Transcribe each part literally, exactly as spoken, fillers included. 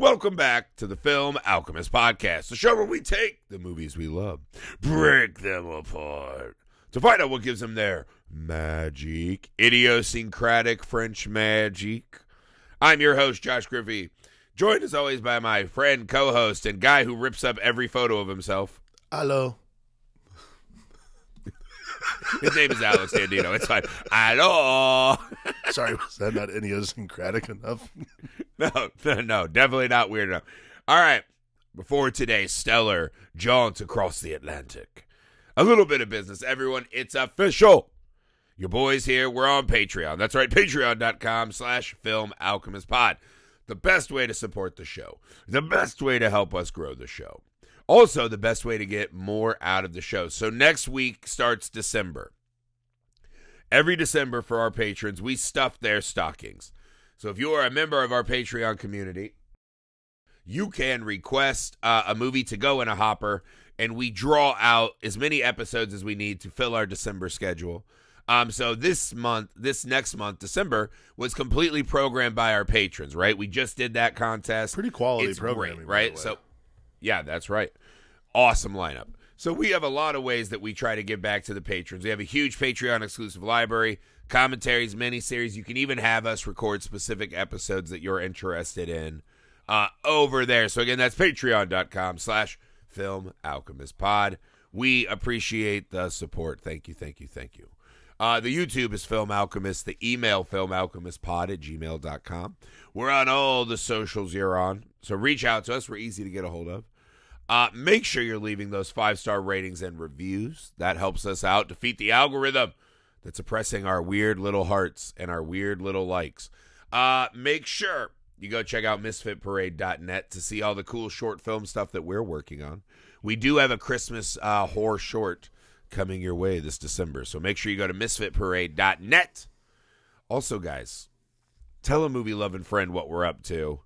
welcome back to the Film Alchemist Podcast, the show where we take the movies we love, break them apart, to find out what gives them their magic, idiosyncratic French magic. I'm your host, Josh Griffey, joined as always by my friend, co-host, and guy who rips up every photo of himself. Hello. His name is Alex Nino. It's fine. Hello. Sorry, was that not idiosyncratic enough? no, no, no, definitely not weird enough. All right, before today's stellar jaunt across the Atlantic, a little bit of business, everyone. It's official. Your boys here, we're on Patreon. That's right, patreon.com slash Film Alchemist Pod. The best way to support the show. The best way to help us grow the show. Also, the best way to get more out of the show. So next week starts December. Every December for our patrons, we stuff their stockings. So if you are a member of our Patreon community, you can request uh, a movie to go in a hopper, and we draw out as many episodes as we need to fill our December schedule. Um, so this month, this next month, December, was completely programmed by our patrons, right? We just did that contest. Pretty quality it's programming, great, right? So, yeah, that's right. Awesome lineup. So we have a lot of ways that we try to give back to the patrons. We have a huge Patreon exclusive library, commentaries, miniseries. You can even have us record specific episodes that you're interested in uh, over there. So again, that's patreon.com slash Film Alchemist Pod. We appreciate the support. Thank you, thank you, thank you. Uh, the YouTube is Film Alchemist. The email, filmalchemistpod at gmail dot com. We're on all the socials you're on, so reach out to us. We're easy to get a hold of. Uh, make sure you're leaving those five-star ratings and reviews. That helps us out. Defeat the algorithm that's oppressing our weird little hearts and our weird little likes. Uh, make sure you go check out Misfit Parade dot net to see all the cool short film stuff that we're working on. We do have a Christmas uh, horror short coming your way this December, so make sure you go to Misfit Parade dot net. Also, guys, tell a movie-loving friend what we're up to.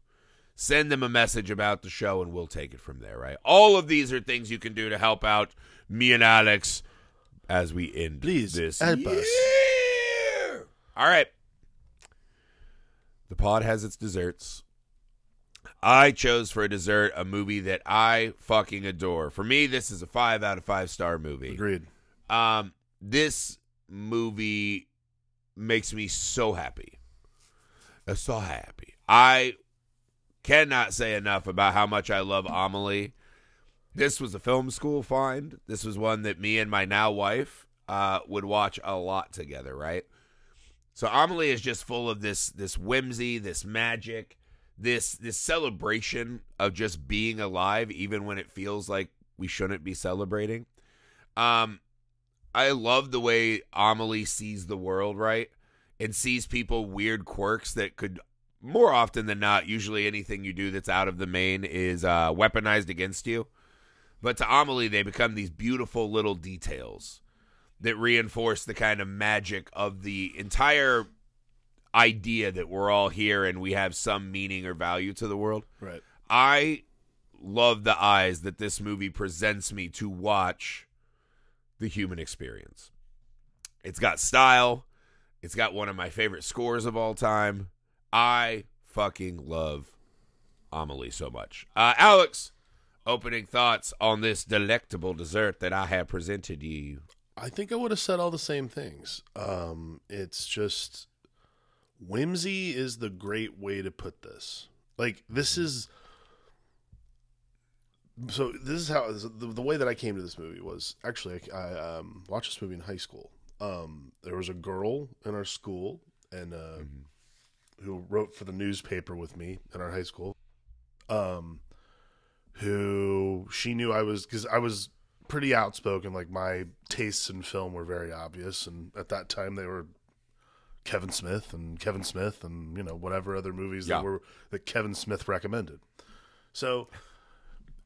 Send them a message about the show, and we'll take it from there, right? All of these are things you can do to help out me and Alex as we end Please this help year. Us. All right. The pod has its desserts. I chose for a dessert a movie that I fucking adore. For me, this is a five out of five star movie. Agreed. Um, this movie makes me so happy. I'm so happy. I... Cannot say enough about how much I love Amélie. This was a film school find. This was one that me and my now wife uh, would watch a lot together, right? So Amélie is just full of this this whimsy, this magic, this this celebration of just being alive, even when it feels like we shouldn't be celebrating. Um, I love the way Amélie sees the world, right? And sees people weird quirks that could... More often than not, usually anything you do that's out of the main is uh, weaponized against you. But to Amélie, they become these beautiful little details that reinforce the kind of magic of the entire idea that we're all here and we have some meaning or value to the world. Right. I love the eyes that this movie presents me to watch the human experience. It's got style. It's got one of my favorite scores of all time. I fucking love Amélie so much. Uh, Alex, opening thoughts on this delectable dessert that I have presented to you. I think I would have said all the same things. Um, it's just whimsy is the great way to put this. Like, this is... So this is how... The, the way that I came to this movie was... Actually, I, I um, watched this movie in high school. Um, there was a girl in our school, and... Uh, mm-hmm. who wrote for the newspaper with me in our high school, um, who she knew I was, because I was pretty outspoken. Like, my tastes in film were very obvious. And at that time they were Kevin Smith and Kevin Smith and, you know, whatever other movies yeah. that were, that Kevin Smith recommended. So,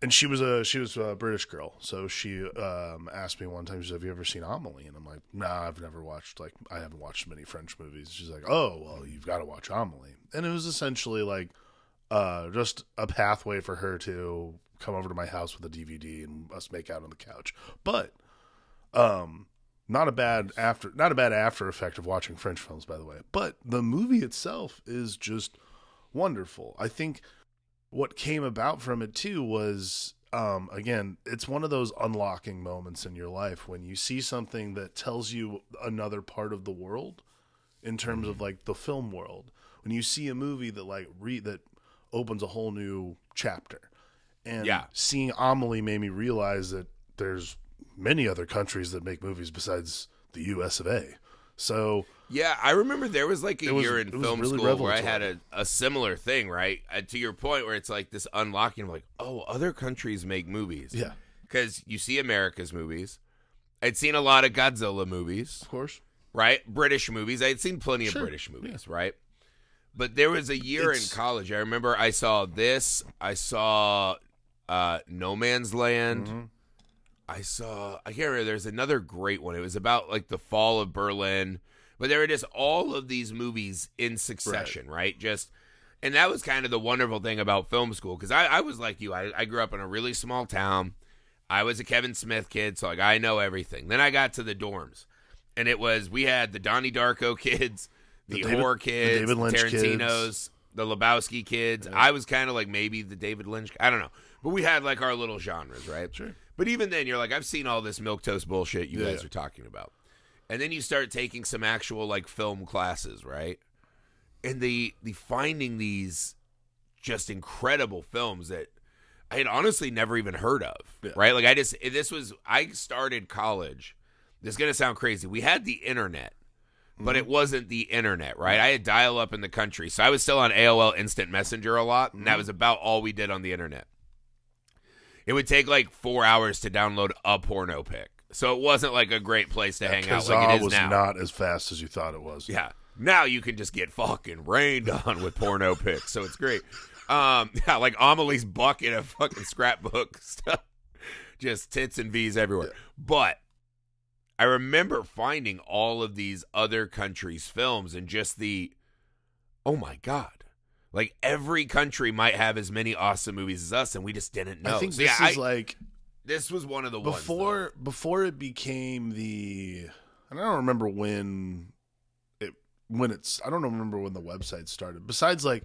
and she was a, she was a British girl. So she, um, asked me one time, she said, have you ever seen Amélie? And I'm like, nah, I've never watched, like, I haven't watched many French movies. She's like, oh, well, you've got to watch Amélie. And it was essentially like, uh, just a pathway for her to come over to my house with a D V D and us make out on the couch. But, um, not a bad after, not a bad after effect of watching French films, by the way, but the movie itself is just wonderful. I think what came about from it too was, um, again, it's one of those unlocking moments in your life when you see something that tells you another part of the world in terms mm-hmm. of like the film world. When you see a movie that like re that opens a whole new chapter, and yeah. seeing Amélie made me realize that there's many other countries that make movies besides the U S of A. So yeah, I remember there was like a was, year in film really school where I had a, a similar thing, right? Uh, to your point where it's like this unlocking of like, oh, other countries make movies. Yeah. Because you see America's movies. I'd seen a lot of Godzilla movies. Of course. Right? British movies. I'd seen plenty sure. of British movies, yeah. right? But there was a year it's... in college. I remember I saw this. I saw uh, No Man's Land. Mm-hmm. I saw, I can't remember, there's another great one. It was about like the fall of Berlin. But there were just all of these movies in succession, right? right? Just, and that was kind of the wonderful thing about film school. Because I, I was like you. I, I grew up in a really small town. I was a Kevin Smith kid, so like I know everything. Then I got to the dorms. And it was, we had the Donnie Darko kids, the, the horror kids, the, the Tarantino's, kids. The Lebowski kids. Yeah. I was kind of like maybe the David Lynch. I don't know. But we had like our little genres, right? Sure. But even then, you're like, I've seen all this milquetoast bullshit you yeah. guys are talking about. And then you start taking some actual like film classes, right? And the the finding these just incredible films that I had honestly never even heard of, yeah. right? Like I just this was I started college. This is gonna sound crazy. We had the internet, mm-hmm. but it wasn't the internet, right? I had dial up in the country, so I was still on A O L Instant Messenger a lot, mm-hmm. and that was about all we did on the internet. It would take like four hours to download a porno pic. So it wasn't like a great place to yeah, hang out like it is was now. Not as fast as you thought it was. Yeah. Now you can just get fucking rained on with porno pics. So it's great. Um, yeah, like Amelie's bucket of fucking scrapbook stuff. Just tits and V's everywhere. Yeah. But I remember finding all of these other countries' films and just the, oh my God. Like every country might have as many awesome movies as us and we just didn't know. I think so, this yeah, is I, like... This was one of the before, ones. Though. Before it became the... And I don't remember when it... when it's. I don't remember when the website started. Besides, like,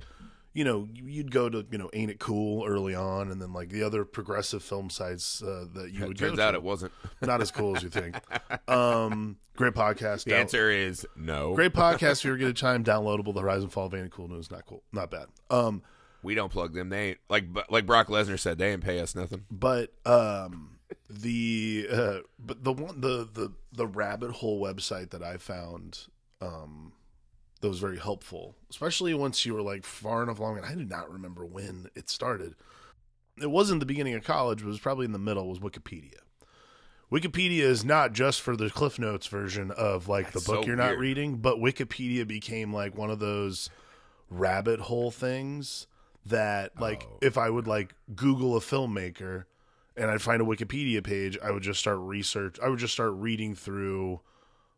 you know, you'd go to, you know, Ain't It Cool early on, and then, like, the other progressive film sites uh, that you yeah, would go to. Turns out it wasn't. Not as cool as you think. Um, great podcast. The down- answer is no. Great podcast. If you were going to chime, downloadable, The Horizon Fall of Ain't It Cool. No, it's not cool. Not bad. Um... We don't plug them. They ain't, like like Brock Lesnar said, they ain't pay us nothing. But um, the uh, but the one the, the the rabbit hole website that I found um, that was very helpful, especially once you were like far enough along. And I do not remember when it started. It wasn't the beginning of college, but it was probably in the middle. Was Wikipedia. Wikipedia is not just for the Cliff Notes version of like That's the book so you're weird. Not reading, but Wikipedia became like one of those rabbit hole things. That like oh, if I would like Google a filmmaker and I'd find a Wikipedia page, I would just start research. I would just start reading through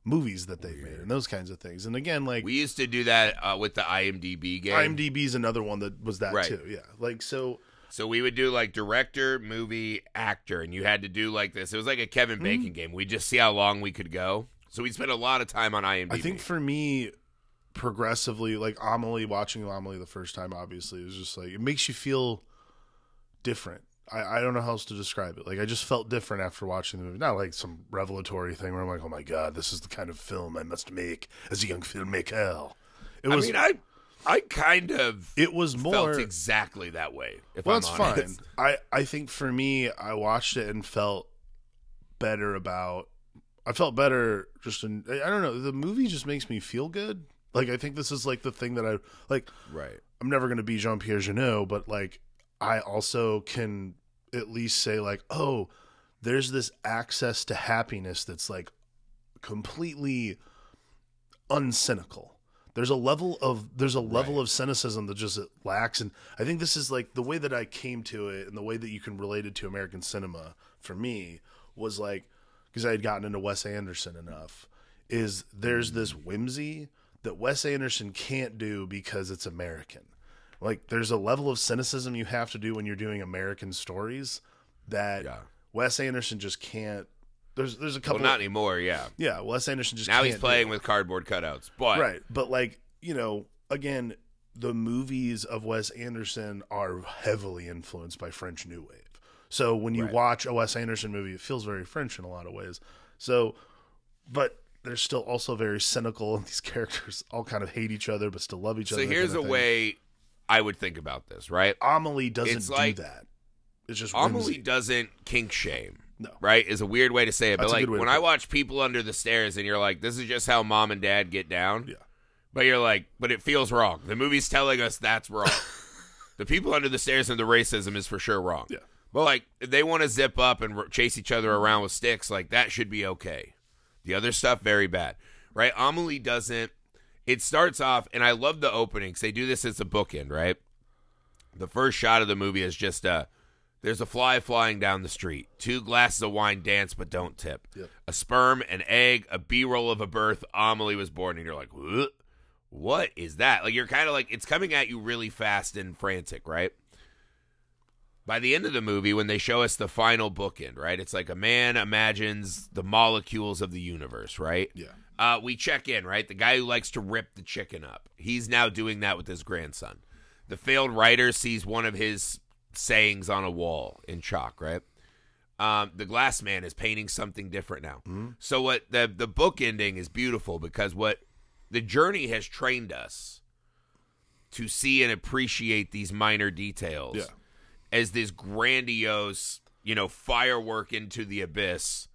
movies that they weird. Made and those kinds of things. And again, like we used to do that uh, with the IMDb game. IMDb is another one that was that right. too. Yeah, like so. So we would do like director, movie, actor, and you had to do like this. It was like a Kevin Bacon mm-hmm. game. We just see how long we could go. So we spent a lot of time on IMDb. I think for me. Progressively like Amélie watching Amélie the first time obviously it was just like it makes you feel different. I, I don't know how else to describe it. Like I just felt different after watching the movie. Not like some revelatory thing where I'm like, oh my God, this is the kind of film I must make as a young filmmaker. It was I mean I I kind of it was more felt exactly that way. If well I'm that's honest. Fine. I, I think for me I watched it and felt better about I felt better just in I don't know, the movie just makes me feel good. Like, I think this is, like, the thing that I, like, right. I'm never going to be Jean-Pierre Jeunet, but, like, I also can at least say, like, oh, there's this access to happiness that's, like, completely uncynical. There's a level of, there's a level right. of cynicism that just it lacks. And I think this is, like, the way that I came to it and the way that you can relate it to American cinema for me was, like, because I had gotten into Wes Anderson enough, is there's this whimsy that Wes Anderson can't do because it's American. Like there's a level of cynicism you have to do when you're doing American stories that yeah. Wes Anderson just can't. There's there's a couple. Well, not of, anymore. Yeah. Yeah. Wes Anderson just now can't he's playing do with cardboard cutouts. But right. But like, you know, again, the movies of Wes Anderson are heavily influenced by French New Wave. So when you right. watch a Wes Anderson movie, it feels very French in a lot of ways. So, but they're still also very cynical, and these characters all kind of hate each other but still love each so other. So here's kind of a way I would think about this, right? Amélie doesn't it's do like, that. It's just Amélie whimsy. Doesn't kink shame. No. Right? Is a weird way to say it. That's but like when I watch People Under the Stairs and you're like, this is just how mom and dad get down. Yeah. But you're like, but it feels wrong. The movie's telling us that's wrong. The People Under the Stairs and the racism is for sure wrong. Yeah. But like if they want to zip up and r- chase each other around with sticks, like that should be okay. The other stuff, very bad. Right? Amélie doesn't. It starts off, and I love the openings. They do this as a bookend, right? The first shot of the movie is just a, there's a fly flying down the street. Two glasses of wine dance but don't tip. Yep. A sperm, an egg, a B-roll of a birth. Amélie was born, and you're like, what? What is that? Like, you're kind of like, it's coming at you really fast and frantic, right? By the end of the movie, when they show us the final bookend, right? It's like a man imagines the molecules of the universe, right? Yeah. Uh, we check in, right? The guy who likes to rip the chicken up. He's now doing that with his grandson. The failed writer sees one of his sayings on a wall in chalk, right? Um, the glass man is painting something different now. Mm-hmm. So what the, the book ending is beautiful because what the journey has trained us to see and appreciate these minor details yeah. as this grandiose, you know, firework into the abyss.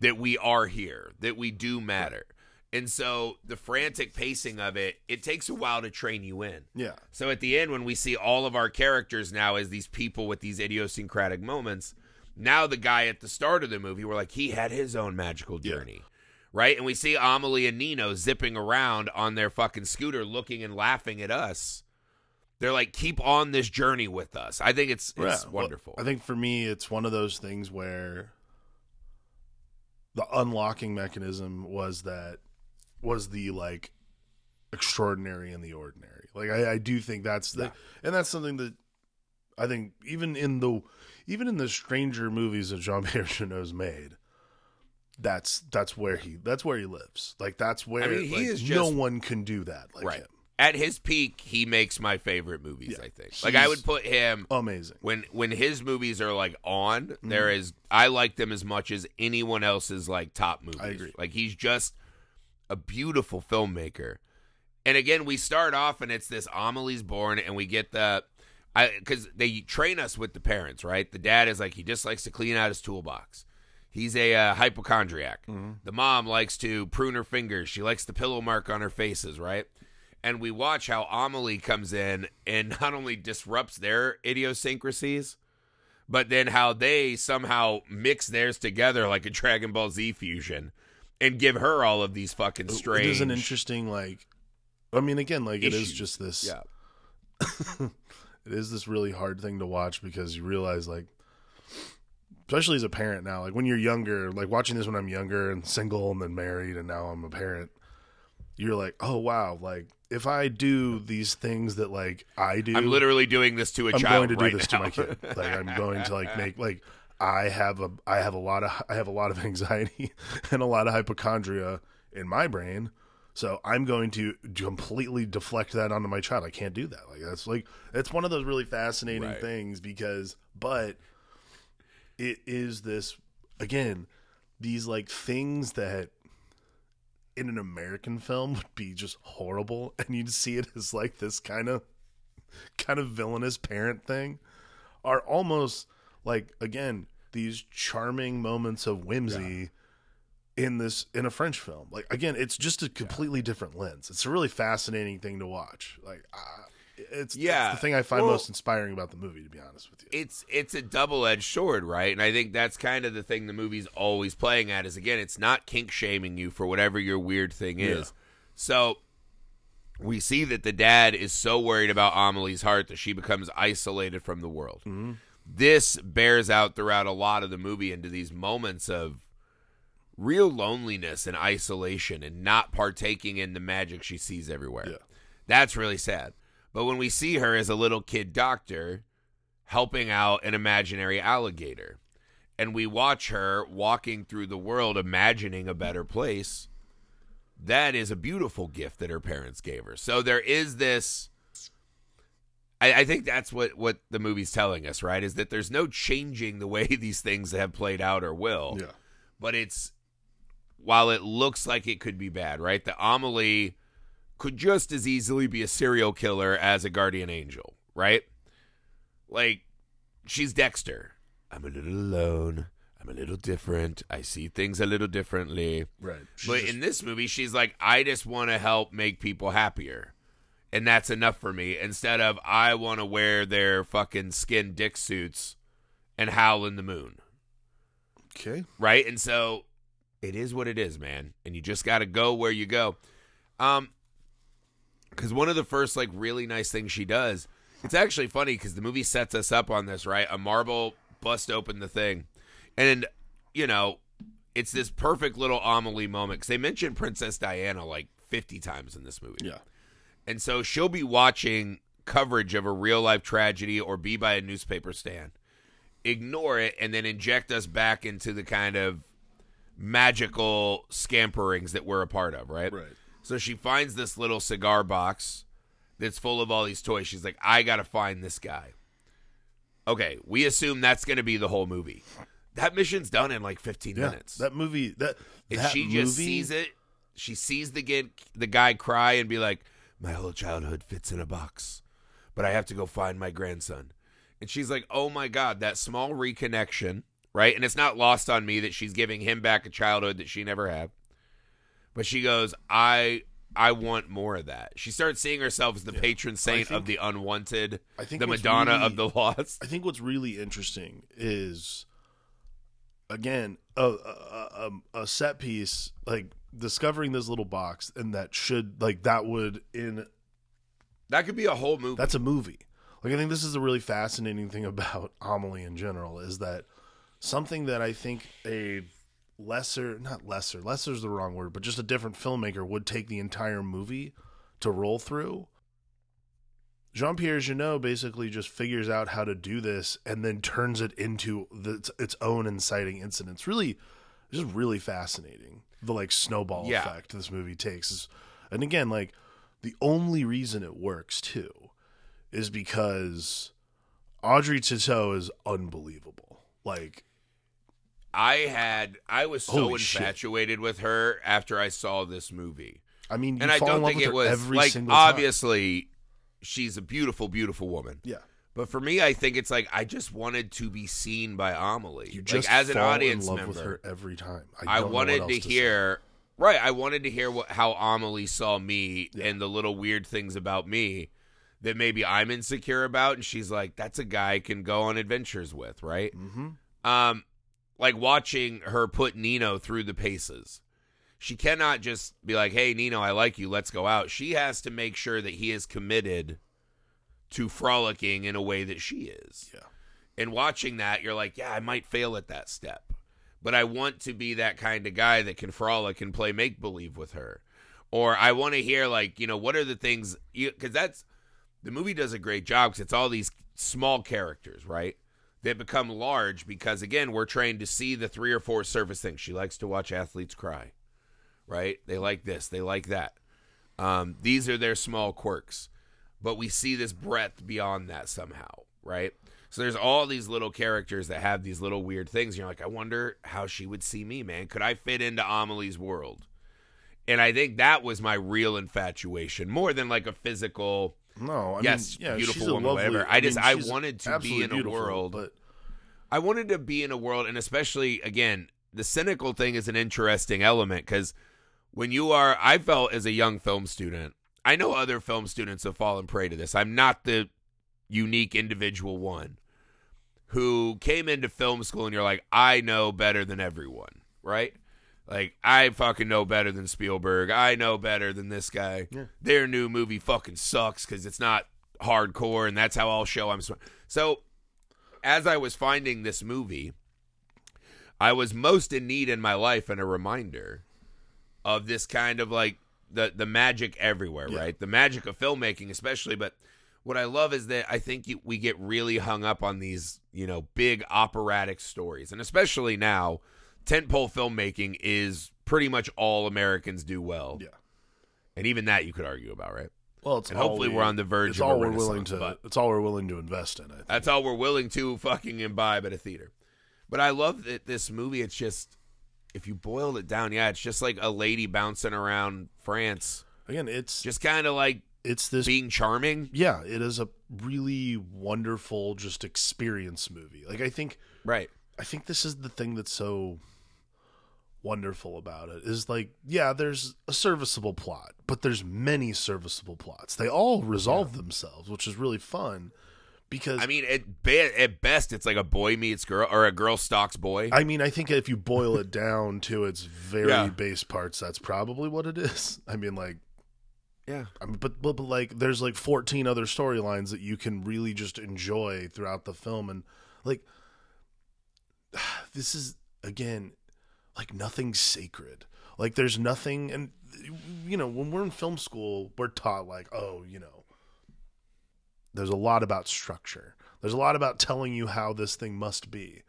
That we are here, that we do matter. And so the frantic pacing of it, it takes a while to train you in. Yeah. So at the end, when we see all of our characters now as these people with these idiosyncratic moments, now the guy at the start of the movie, we're like, he had his own magical journey, yeah. right? And we see Amélie and Nino zipping around on their fucking scooter looking and laughing at us. They're like, keep on this journey with us. I think it's, it's yeah. wonderful. Well, I think for me, it's one of those things where... the unlocking mechanism was that was the like extraordinary and the ordinary. Like I, I do think that's the, yeah. and that's something that I think even in the even in the stranger movies that Jean-Pierre Jeunet's made, that's that's where he that's where he lives. Like that's where I mean, he like, is just, no one can do that like right. him. At his peak, he makes my favorite movies, yeah, I think. Like, I would put him... amazing. When when his movies are, like, on, mm-hmm. there is... I like them as much as anyone else's, like, top movies. I agree. Like, he's just a beautiful filmmaker. And, again, we start off, and it's this Amélie's born, and we get the... I because they train us with the parents, right? The dad is, like, he just likes to clean out his toolbox. He's a uh, hypochondriac. Mm-hmm. The mom likes to prune her fingers. She likes the pillow mark on her faces, right? And we watch how Amélie comes in and not only disrupts their idiosyncrasies, but then how they somehow mix theirs together like a Dragon Ball Z fusion and give her all of these fucking strange... It is an interesting, like... I mean, again, like, issues. It is just this... Yeah. It is this really hard thing to watch because you realize, like... especially as a parent now, like, when you're younger, like, watching this when I'm younger and single and then married and now I'm a parent, you're like, oh, wow, like... if I do these things that like I do, I'm literally doing this to a I'm child. I'm going to do right this now. to my kid. Like I'm going to like make like I have a I have a lot of I have a lot of anxiety and a lot of hypochondria in my brain, so I'm going to completely deflect that onto my child. I can't do that. Like that's like it's one of those really fascinating right. things because but it is this again these like things that. In an American film would be just horrible, and you'd see it as like this kind of kind of villainous parent thing are almost like again these charming moments of whimsy yeah. in this in a French film. Like again, it's just a completely yeah. different lens. It's a really fascinating thing to watch. Like uh, it's, yeah. it's the thing I find well, most inspiring about the movie, to be honest with you. It's it's a double-edged sword, right? And I think that's kind of the thing the movie's always playing at is, again, it's not kink-shaming you for whatever your weird thing is. Yeah. So we see that the dad is so worried about Amélie's heart that she becomes isolated from the world. Mm-hmm. This bears out throughout a lot of the movie into these moments of real loneliness and isolation and not partaking in the magic she sees everywhere. Yeah. That's really sad. But when we see her as a little kid doctor helping out an imaginary alligator, and we watch her walking through the world imagining a better place, that is a beautiful gift that her parents gave her. So there is this I, I think that's what, what the movie's telling us, right? Is that there's no changing the way these things have played out or will. Yeah. But it's, while it looks like it could be bad, right? The Amélie could just as easily be a serial killer as a guardian angel, right? Like, she's Dexter. I'm a little alone. I'm a little different. I see things a little differently. Right. She's but just... in this movie, she's like, I just want to help make people happier. And that's enough for me. Instead of, I want to wear their fucking skin dick suits and howl in the moon. Okay. Right? And so it is what it is, man. And you just got to go where you go. Um, because one of the first, like, really nice things she does, it's actually funny because the movie sets us up on this, right? A marble bust open the thing. And, you know, it's this perfect little Amélie moment. Because they mentioned Princess Diana like fifty times in this movie. Yeah. And so she'll be watching coverage of a real-life tragedy or be by a newspaper stand, ignore it, and then inject us back into the kind of magical scamperings that we're a part of, right? Right. So she finds this little cigar box that's full of all these toys. She's like, I got to find this guy. Okay, we assume that's going to be the whole movie. That mission's done in like fifteen yeah, minutes. That movie. That, and that she just movie? sees it. She sees the, kid, the guy cry and be like, my whole childhood fits in a box, but I have to go find my grandson. And she's like, oh, my God, that small reconnection, right? And it's not lost on me that she's giving him back a childhood that she never had. But she goes, I I want more of that. She starts seeing herself as the yeah. patron saint think, of the unwanted, I think the Madonna really, of the lost. I think what's really interesting is, again, a, a, a, a set piece, like, discovering this little box, and that should like that would in that could be a whole movie. That's a movie. Like, I think this is a really fascinating thing about Amélie in general, is that something that I think a lesser, not lesser, lesser is the wrong word, but just a different filmmaker would take the entire movie to roll through. Jean-Pierre Jeunet basically just figures out how to do this and then turns it into the, its own inciting incident. It's really, just really fascinating. The like snowball yeah. effect this movie takes is, and again, like the only reason it works too is because Audrey Tautou is unbelievable. Like, I had, I was so infatuated shit. with her after I saw this movie. I mean, you and I don't think it was every like obviously time. She's a beautiful, beautiful woman. Yeah, but for me, I think it's like I just wanted to be seen by Amélie. You just like, as fall an audience in love member, with her every time. I, I wanted to, to hear, say. right? I wanted to hear what, how Amélie saw me yeah. and the little weird things about me that maybe I'm insecure about, and she's like, "That's a guy I can go on adventures with," right? Mm-hmm. Um, like watching her put Nino through the paces. She cannot just be like, "Hey, Nino, I like you. Let's go out." She has to make sure that he is committed to frolicking in a way that she is. Yeah. And watching that, you're like, yeah, I might fail at that step, but I want to be that kind of guy that can frolic and play make-believe with her. Or I want to hear, like, you know, what are the things, because that's, the movie does a great job because it's all these small characters, right? That become large because, again, we're trained to see the three or four surface things. She likes to watch athletes cry, right? They like this, they like that. Um, these are their small quirks. But we see this breadth beyond that somehow, right? So there's all these little characters that have these little weird things. You're like, I wonder how she would see me, man. Could I fit into Amélie's world? And I think that was my real infatuation, more than like a physical, no, I yes, mean, yeah, beautiful woman, lovely, whatever. I, I mean, just, I wanted to be in a world. But... I wanted to be in a world, and especially, again, the cynical thing is an interesting element because when you are, I felt as a young film student, I know other film students have fallen prey to this. I'm not the unique individual one who came into film school and you're like, I know better than everyone, right? Like, I fucking know better than Spielberg. I know better than this guy. Yeah. Their new movie fucking sucks because it's not hardcore, and that's how I'll show I'm smart. So as I was finding this movie, I was most in need in my life and a reminder of this kind of like, the the magic everywhere, yeah. right? The magic of filmmaking especially. But what I love is that I think you, we get really hung up on these, you know, big operatic stories. And especially now, tentpole filmmaking is pretty much all Americans do well. Yeah. And even that you could argue about, right? Well, it's and all hopefully we, we're on the verge. It's of all we're willing to. It's all we're willing to invest in. I think. That's all we're willing to fucking imbibe at a theater. But I love that this movie. It's just if you boiled it down, yeah, it's just like a lady bouncing around France. Again, it's just kind of like it's this being charming. Yeah, it is a really wonderful just experience movie. Like I think, right? I think this is the thing that's so wonderful about it is like, yeah, there's a serviceable plot, but there's many serviceable plots. They all resolve yeah. themselves, which is really fun because I mean, at, be- at best, it's like a boy meets girl or a girl stalks boy. I mean, I think if you boil it down to its very yeah. base parts, that's probably what it is. I mean, like, yeah, I mean, but, but, but like, there's like fourteen other storylines that you can really just enjoy throughout the film. And like, this is again, like nothing's sacred. Like there's nothing, and you know, when we're in film school, we're taught like, oh, you know, there's a lot about structure. There's a lot about telling you how this thing must be.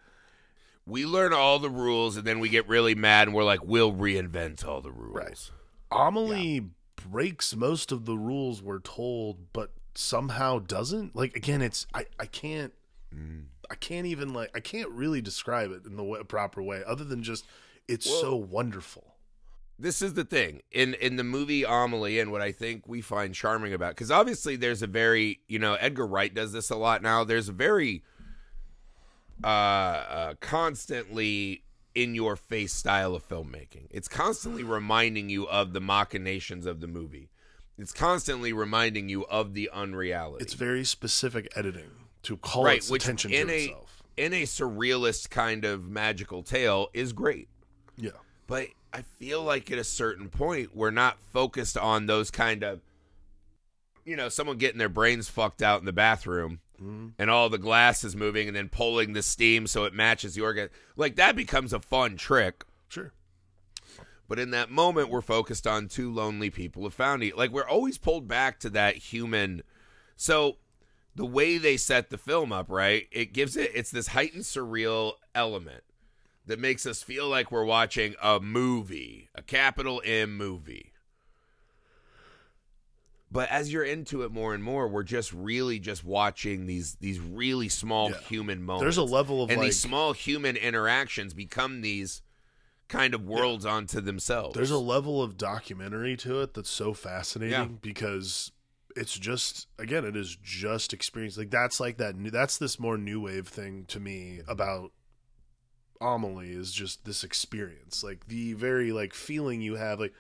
We learn all the rules, and then we get really mad, and we're like, we'll reinvent all the rules. Right. Amélie yeah. breaks most of the rules we're told, but somehow doesn't. Like again, it's I I can't. Mm. I can't even like I can't really describe it in the way, proper way other than just it's well, so wonderful. This is the thing in in the movie Amélie and what I think we find charming about, because obviously there's a very, you know, Edgar Wright does this a lot now. There's a very uh, uh, constantly in your face style of filmmaking. It's constantly reminding you of the machinations of the movie. It's constantly reminding you of the unreality. It's very specific editing. To call right, its which attention in to a, itself. In a surrealist kind of magical tale is great. Yeah. But I feel like at a certain point, we're not focused on those kind of, you know, someone getting their brains fucked out in the bathroom mm-hmm. and all the glass is moving and then pulling the steam so it matches the organ. Like, that becomes a fun trick. Sure. But in that moment, we're focused on two lonely people have found each. Like, we're always pulled back to that human. So... the way they set the film up, right, it gives it, it's this heightened surreal element that makes us feel like we're watching a movie, a capital M movie. But as you're into it more and more, we're just really just watching these these really small yeah. human moments. There's a level of and like... these small human interactions become these kind of worlds yeah. onto themselves. There's a level of documentary to it that's so fascinating yeah. because... it's just, again, it is just experience. Like that's like that. New, that's this more new wave thing to me about Amélie is just this experience. Like the very like feeling you have. Like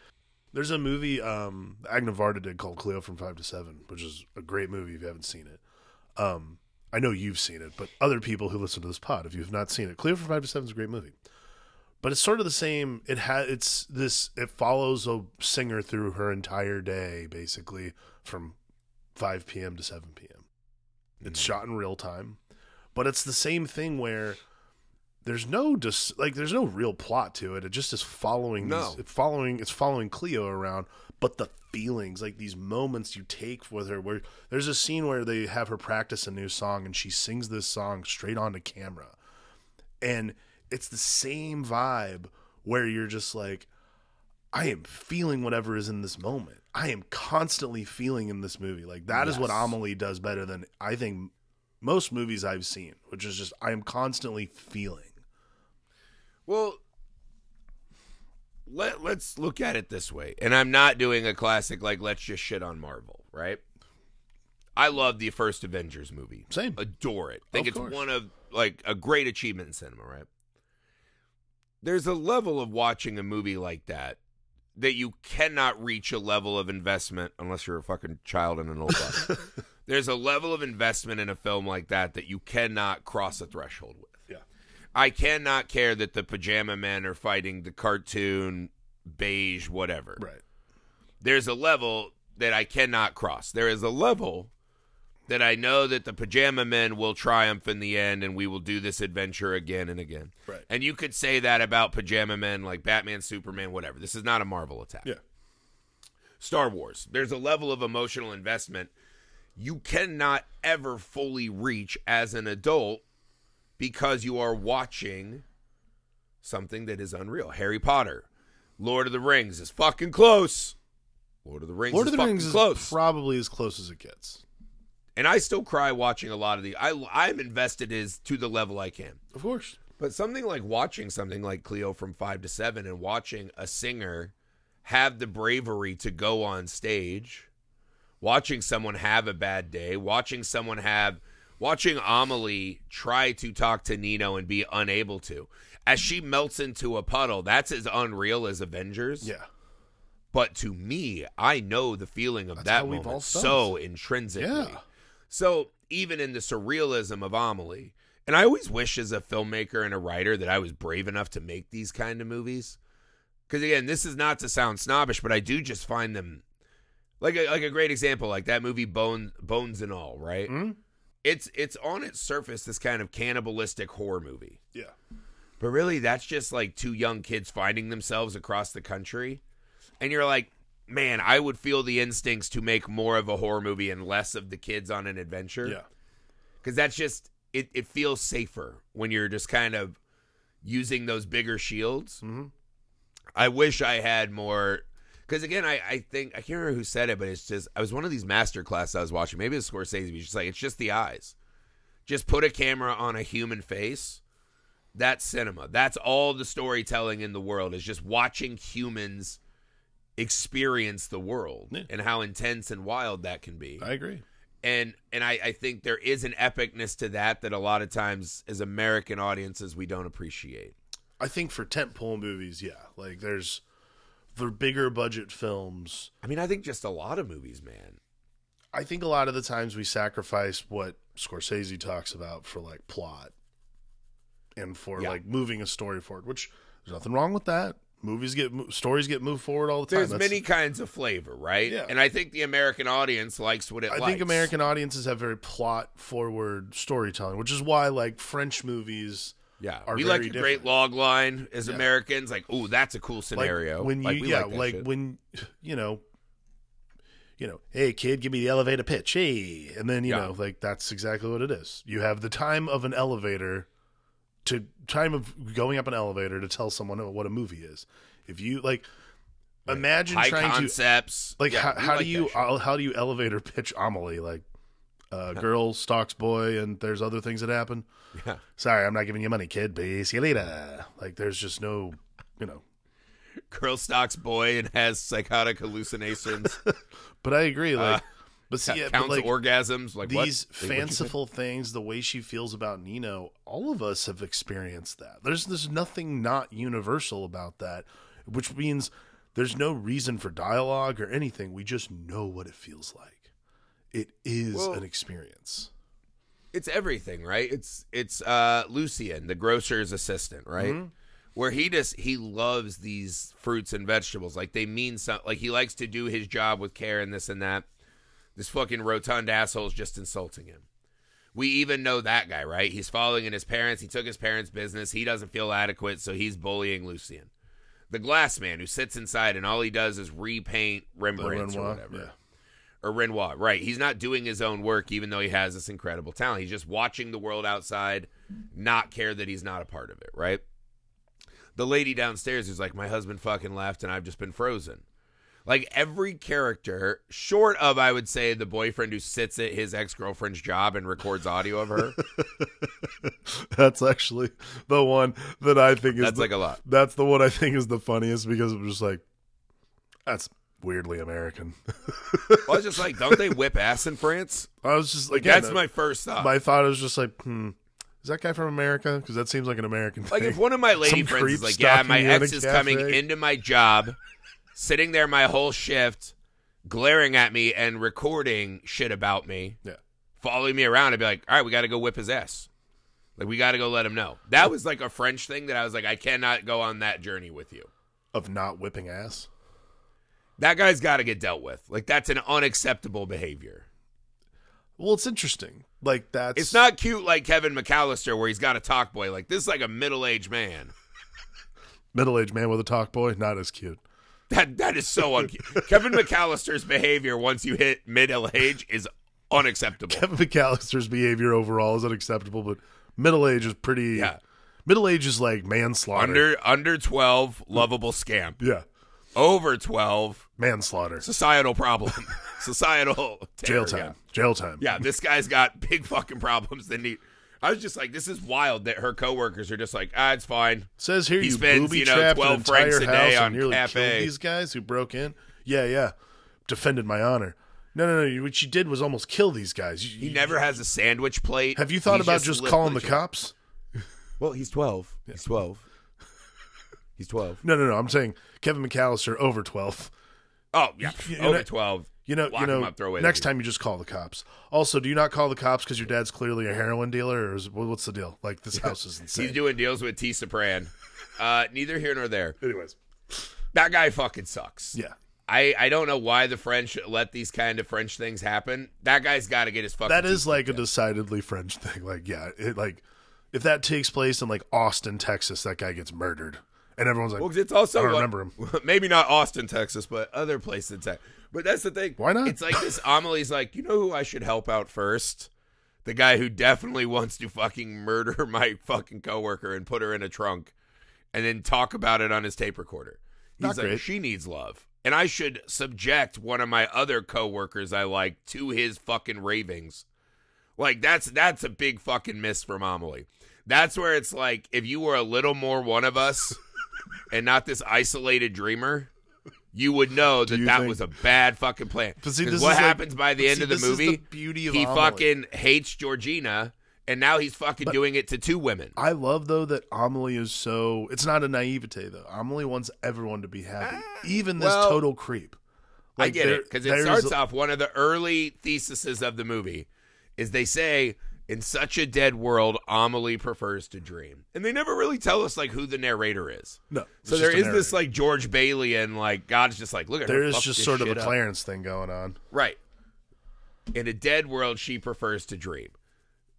there's a movie um, Agnès Varda did called Cleo from five to seven, which is a great movie if you haven't seen it. Um, I know you've seen it, but other people who listen to this pod, if you have not seen it, Cleo from five to seven is a great movie. But it's sort of the same. It ha- It's this. It follows a singer through her entire day, basically, from five p.m. to seven p.m. It's mm. shot in real time, but it's the same thing where there's no dis- like there's no real plot to it. It just is following no. these, following it's following Cleo around, but the feelings, like these moments you take with her, where there's a scene where they have her practice a new song and she sings this song straight onto camera. And it's the same vibe where you're just like, I am feeling whatever is in this moment. I am constantly feeling in this movie. Like that yes. is what Amélie does better than I think most movies I've seen, which is just, I am constantly feeling. Well, let, let's look at it this way. And I'm not doing a classic, like let's just shit on Marvel. Right. I love the first Avengers movie. Same. Adore it. Think of it's course. One of like a great achievement in cinema. Right. There's a level of watching a movie like that. That you cannot reach a level of investment unless you're a fucking child in an old body. There's a level of investment in a film like that that you cannot cross a threshold with. Yeah, I cannot care that the pajama men are fighting the cartoon beige whatever. Right. There's a level that I cannot cross. There is a level that I know that the pajama men will triumph in the end and we will do this adventure again and again. Right. And you could say that about pajama men like Batman, Superman, whatever. This is not a Marvel attack. Yeah. Star Wars. There's a level of emotional investment you cannot ever fully reach as an adult because you are watching something that is unreal. Harry Potter, Lord of the Rings is fucking close. Lord of the Rings Lord is of the Rings is close. Probably as close as it gets. And I still cry watching a lot of the... I, I'm invested is to the level I can. Of course. But something like watching something like Cleo from five to seven and watching a singer have the bravery to go on stage, watching someone have a bad day, watching someone have... Watching Amélie try to talk to Nino and be unable to. As she melts into a puddle, that's as unreal as Avengers. Yeah. But to me, I know the feeling of that's that moment so intrinsically. Yeah. So even in the surrealism of Amélie, and I always wish as a filmmaker and a writer that I was brave enough to make these kind of movies. Because again, this is not to sound snobbish, but I do just find them, like a, like a great example, like that movie Bone, Bones and All, right? Mm-hmm. It's it's on its surface this kind of cannibalistic horror movie. Yeah. But really, that's just like two young kids finding themselves across the country. And you're like, man, I would feel the instincts to make more of a horror movie and less of the kids on an adventure. Yeah. Because that's just, it, it feels safer when you're just kind of using those bigger shields. Mm-hmm. I wish I had more... Because, again, I, I think, I can't remember who said it, but it's just, I was one of these master classes I was watching. Maybe it was Scorsese, but just like, it's just the eyes. Just put a camera on a human face. That's cinema. That's all the storytelling in the world, is just watching humans experience the world, yeah, and how intense and wild that can be. I agree. And and I, I think there is an epicness to that that a lot of times as American audiences we don't appreciate. I think for tentpole movies, yeah. Like, there's... For bigger budget films. I mean, I think just a lot of movies, man. I think a lot of the times we sacrifice what Scorsese talks about for, like, plot and for, yeah, like, moving a story forward, which there's nothing wrong with that. Movies get, stories get moved forward all the time. There's That's, many kinds of flavor, right? Yeah. And I think the American audience likes what it I likes. I think American audiences have very plot-forward storytelling, which is why, like, French movies... Yeah, we like a different. Great log line as yeah. Americans. Like, oh, that's a cool scenario. Like when you, like, we yeah, like, like when, you know, you know, hey, kid, give me the elevator pitch. Hey. And then, you yeah. know, like, that's exactly what it is. You have the time of an elevator to time of going up an elevator to tell someone what a movie is. If you like, like imagine high trying concepts. To like, yeah, how, how like do you, how do you elevator pitch Amélie? Like, Uh, girl stalks boy, and there's other things that happen. Yeah. Sorry, I'm not giving you money, kid. Peace, see you later. Like, there's just no, you know. Girl stalks boy and has psychotic hallucinations. But I agree. Like, uh, but see, yeah, counts but like, orgasms. Like these what? fanciful things, the way she feels about Nino, all of us have experienced that. There's there's nothing not universal about that, which means there's no reason for dialogue or anything. We just know what it feels like. It is well, an experience. It's everything, right? It's it's uh, Lucien, the grocer's assistant, right? Mm-hmm. Where he just he loves these fruits and vegetables, like they mean something. Like he likes to do his job with care and this and that. This fucking rotund asshole is just insulting him. We even know that guy, right? He's following in his parents. He took his parents' business. He doesn't feel adequate, so he's bullying Lucien, the glass man who sits inside and all he does is repaint Rembrandts Renoir, or whatever. Yeah. Or Renoir, right. He's not doing his own work, even though he has this incredible talent. He's just watching the world outside, not care that he's not a part of it, right? The lady downstairs who's like, my husband fucking left and I've just been frozen. Like every character, short of, I would say, the boyfriend who sits at his ex-girlfriend's job and records audio of her. That's actually the one that I think is... That's the, like a lot. That's the one I think is the funniest because I'm just like, that's... weirdly American. Well, I was just like, don't they whip ass in France? I was just like, again, that's my first thought. My thought was just like, hmm, is that guy from America? Because that seems like an American thing. Like if one of my lady Some friends is like, yeah, my ex is coming into my job, sitting there my whole shift, glaring at me and recording shit about me, yeah, following me around, I'd be like, all right, we got to go whip his ass. Like we got to go let him know. That was like a French thing that I was like, I cannot go on that journey with you. Of not whipping ass? That guy's got to get dealt with. Like, that's an unacceptable behavior. Well, it's interesting. Like, that's... It's not cute like Kevin McAllister where he's got a talk boy. Like, this is like a middle-aged man. Middle-aged man with a talk boy? Not as cute. That That is so uncute. Kevin McAllister's behavior once you hit middle age is unacceptable. Kevin McAllister's behavior overall is unacceptable, but middle age is pretty... Yeah. Middle age is like manslaughter. Under, under twelve, lovable scamp. Yeah. Over twelve. Manslaughter. Societal problem. Societal terror. Jail time. Yeah. Jail time. Yeah, this guy's got big fucking problems that need... I was just like, this is wild that her coworkers are just like, ah, it's fine. Says here he you spends, you know, twelve francs a day on nearly cafe. These guys who broke in, yeah, yeah, defended my honor. No, no, no. What you did was almost kill these guys. You, he you, never has a sandwich plate. Have you thought he's about just, just calling the cops? Well, he's twelve. Yeah. He's twelve. He's twelve. No, no, no. I'm saying Kevin McAllister over twelve. Oh yeah, you, over know, twelve. You know, Lock you know. Up, throw away next time you just call the cops. Also, do you not call the cops because your dad's clearly a heroin dealer, or is, what's the deal? Like this yeah. house is insane. He's doing deals with T. Sopran. Uh, neither here nor there. Anyways, that guy fucking sucks. Yeah, I, I don't know why the French let these kind of French things happen. That guy's got to get his fucking. That is like a decidedly French thing. Like yeah, it, like if that takes place in like Austin, Texas, that guy gets murdered. And everyone's like, well, it's also I don't like, remember him. Maybe not Austin, Texas, but other places in Texas. But that's the thing. Why not? It's like this Amelie's like, you know who I should help out first? The guy who definitely wants to fucking murder my fucking coworker and put her in a trunk and then talk about it on his tape recorder. He's not like, great. She needs love. And I should subject one of my other coworkers I like to his fucking ravings. Like, that's that's a big fucking miss from Amélie. That's where it's like, if you were a little more one of us... and not this isolated dreamer, you would know that that think... was a bad fucking plan. But see, this what is happens like, by the end see, of the movie, the beauty of he Amélie. Fucking hates Georgina, and now he's fucking but doing it to two women. I love, though, that Amélie is so... It's not a naivete, though. Amélie wants everyone to be happy, ah, even this well, total creep. Like, I get there, it, because it starts a... off, one of the early theses of the movie is they say... in such a dead world, Amélie prefers to dream. And they never really tell us, like, who the narrator is. No. So there is this, like, George Bailey and, like, God's just like, look at her. There is just sort of a Clarence thing going on. Right. In a dead world, she prefers to dream.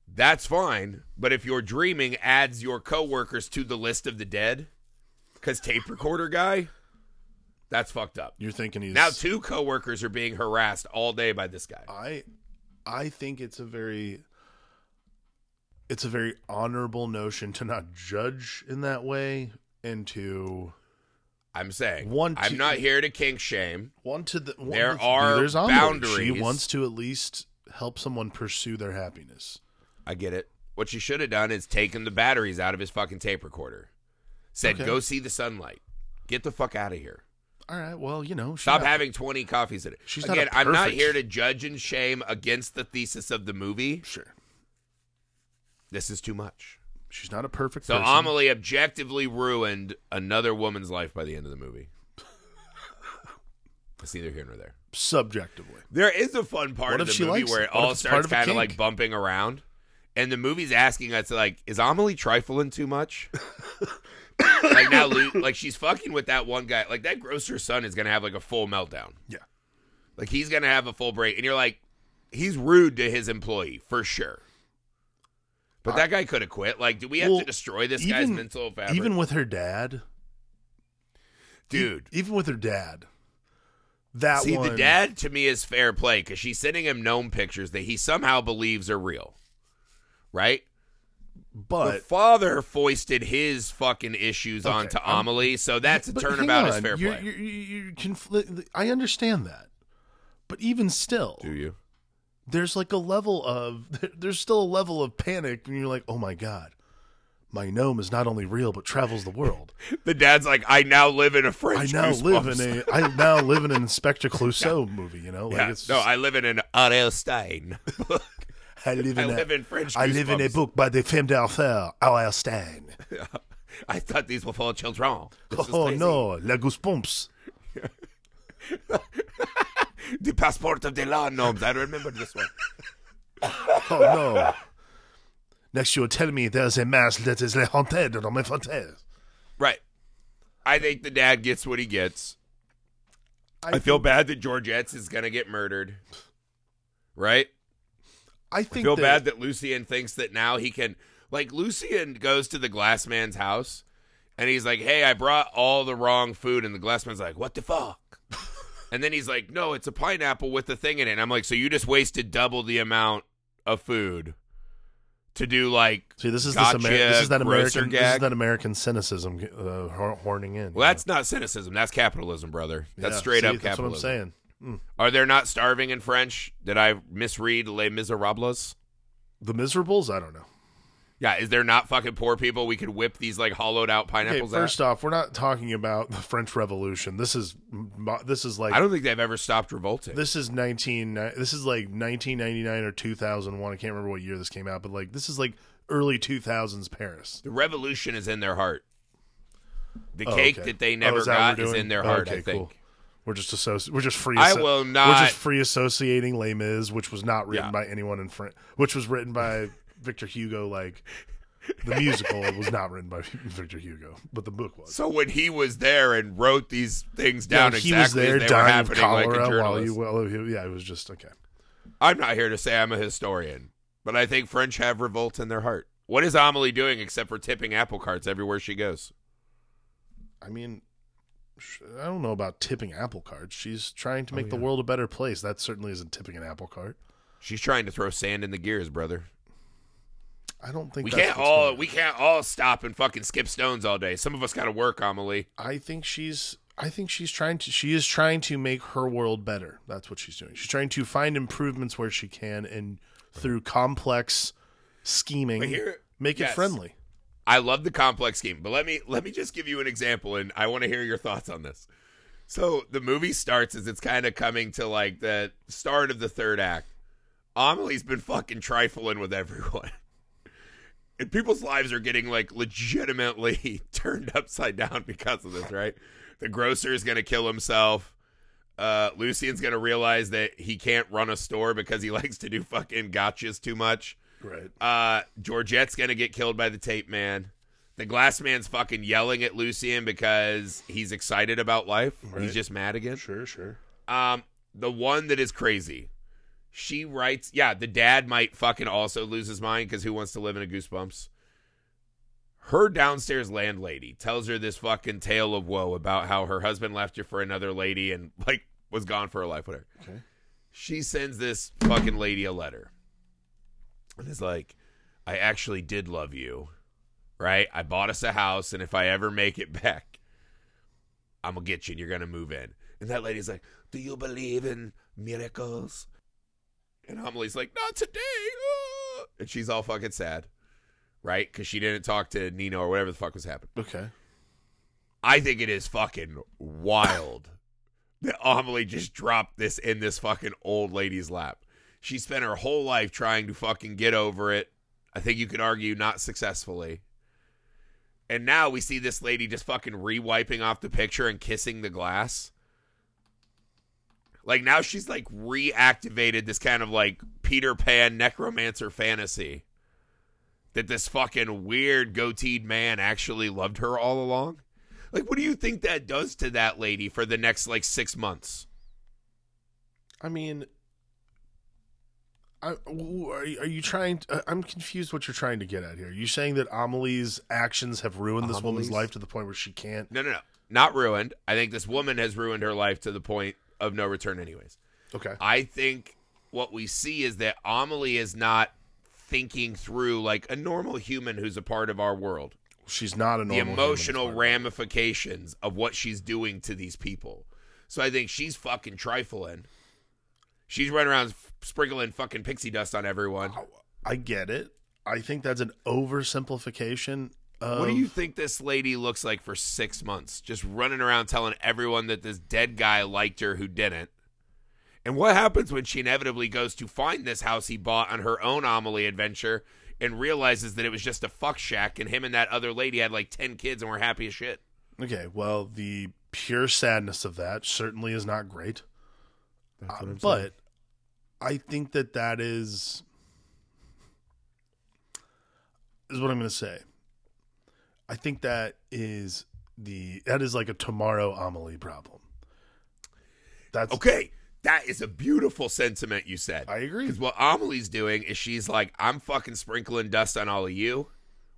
That's fine. But if your dreaming adds your coworkers to the list of the dead, because tape recorder guy, that's fucked up. You're thinking he's... Now two coworkers are being harassed all day by this guy. I, I think it's a very... It's a very honorable notion to not judge in that way and to... I'm saying, one to, I'm not here to kink shame. One to the, one there to, are there's boundaries. She wants to at least help someone pursue their happiness. I get it. What she should have done is taken the batteries out of his fucking tape recorder. Said, okay. Go see the sunlight. Get the fuck out of here. All right, well, you know... Stop not, having twenty coffees a day. She's Again, not I'm not here to judge and shame against the thesis of the movie. Sure. This is too much. She's not a perfect so person. So Amélie objectively ruined another woman's life by the end of the movie. It's neither here nor there. Subjectively. There is a fun part what of the movie where it, it all starts kind of like bumping around. And the movie's asking us, like, is Amélie trifling too much? Like, now, like, she's fucking with that one guy. Like, that grocer's son is going to have, like, a full meltdown. Yeah. Like, he's going to have a full break. And you're like, he's rude to his employee, for sure. But that guy could have quit. Like, do we have well, to destroy this even, guy's mental fabric? Even with her dad? Dude. E- even with her dad. That See, one... the dad, to me, is fair play, because she's sending him gnome pictures that he somehow believes are real. Right? But... the father foisted his fucking issues okay, onto I'm... Amélie, so that's a turnabout is fair you're, play. You're, you're confl- I understand that. But even still... Do you? There's like a level of, there's still a level of panic, and you're like, oh my God, my gnome is not only real, but travels the world. The dad's like, I now live in a French I now goosebumps. live in a, I now live in an Inspector Clouseau yeah. movie, you know? Like yeah. it's no, I live in an Ariel Stein book. I live in, I a, live in French I goosebumps. live in a book by the femme d'affaires, Ariel Stein. I thought these were for children. This oh no, la goosebumps. The passport of the law gnomes. I remember this one. Oh, no. Next, you'll tell me there's a mass that is le haunted on my frontier. Right. I think the dad gets what he gets. I, I feel think... bad that Georgette is going to get murdered. Right? I think I feel that... bad that Lucien thinks that now he can... Like, Lucien goes to the glass man's house, and he's like, hey, I brought all the wrong food, and the glass man's like, what the fuck? And then he's like, no, it's a pineapple with a thing in it. And I'm like, so you just wasted double the amount of food to do like see this is gotcha, this, Amer- this is that American gag. This is that American cynicism uh, horning in. Well, that's know? not cynicism. That's capitalism, brother. That's yeah, straight see, up that's capitalism. That's what I'm saying. Mm. Are there not starving in French? Did I misread Les Miserables? The Miserables? I don't know. Yeah, is there not fucking poor people we could whip these like hollowed out pineapples okay, first at? off, we're not talking about the French Revolution. This is this is like I don't think they've ever stopped revolting. This is nineteen this is like nineteen ninety-nine or two thousand one. I can't remember what year this came out, but like this is like early two thousands Paris. The revolution is in their heart. The oh, cake okay. that they never oh, is that got is in their heart, oh, okay, I think. Cool. We're just associ- We're just free. Asso- I will not. We're just free associating Les Mis, which was not written yeah. by anyone in French, which was written by Victor Hugo, like the musical was not written by Victor Hugo, but the book was. So when he was there and wrote these things down, yeah, he exactly was there, as they were happening, like a journalist. You, well, yeah, it was just okay. I'm not here to say I'm a historian, but I think French have revolt in their heart. What is Amélie doing except for tipping apple carts everywhere she goes? I mean, I don't know about tipping apple carts. She's trying to make oh, yeah. the world a better place. That certainly isn't tipping an apple cart. She's trying to throw sand in the gears, brother. I don't think we that's can't all going. we can't all stop and fucking skip stones all day. Some of us got to work, Amélie. I think she's I think she's trying to she is trying to make her world better. That's what she's doing. She's trying to find improvements where she can and through complex scheming here, make yes. it friendly. I love the complex scheme, but let me let me just give you an example, and I want to hear your thoughts on this. So the movie starts as it's kind of coming to like the start of the third act. Amélie's been fucking trifling with everyone. And people's lives are getting, like, legitimately turned upside down because of this, right? The grocer is going to kill himself. Uh, Lucien's going to realize that he can't run a store because he likes to do fucking gotchas too much. Right. Uh, Georgette's going to get killed by the tape man. The glass man's fucking yelling at Lucien because he's excited about life. Right. He's just mad again. Sure, sure. Um, the one that is crazy. She writes, yeah, the dad might fucking also lose his mind because who wants to live in a Goosebumps? Her downstairs landlady tells her this fucking tale of woe about how her husband left her for another lady and, like, was gone for her life, whatever. Okay. She sends this fucking lady a letter. And is like, I actually did love you, right? I bought us a house, and if I ever make it back, I'm going to get you, and you're going to move in. And that lady's like, do you believe in miracles? And Amelie's like, not today. Uh. And she's all fucking sad, right? Because she didn't talk to Nino or whatever the fuck was happening. Okay. I think it is fucking wild that Amélie just dropped this in this fucking old lady's lap. She spent her whole life trying to fucking get over it. I think you could argue not successfully. And now we see this lady just fucking re-wiping off the picture and kissing the glass. Like, now she's, like, reactivated this kind of, like, Peter Pan necromancer fantasy that this fucking weird goateed man actually loved her all along. Like, what do you think that does to that lady for the next, like, six months? I mean, I, are you trying to, I'm confused what you're trying to get at here. Are you saying that Amélie's actions have ruined this Amélie's? woman's life to the point where she can't? No, no, no. Not ruined. I think this woman has ruined her life to the point of no return anyways. Okay. I think what we see is that Amélie is not thinking through like a normal human who's a part of our world. She's not a normal The emotional human. ramifications of what she's doing to these people. So I think she's fucking trifling. She's running around sprinkling fucking pixie dust on everyone. I get it. I think that's an oversimplification. Um, what do you think this lady looks like for six months? Just running around telling everyone that this dead guy liked her who didn't. And what happens when she inevitably goes to find this house he bought on her own Amélie adventure and realizes that it was just a fuck shack and him and that other lady had like ten kids and were happy as shit? Okay, well, the pure sadness of that certainly is not great. That's what uh, but saying. I think that that is, is what I'm going to say. I think that is the that is like a tomorrow Amélie problem. That's okay. That is a beautiful sentiment you said. I agree. Because what Amélie's doing is she's like, I'm fucking sprinkling dust on all of you,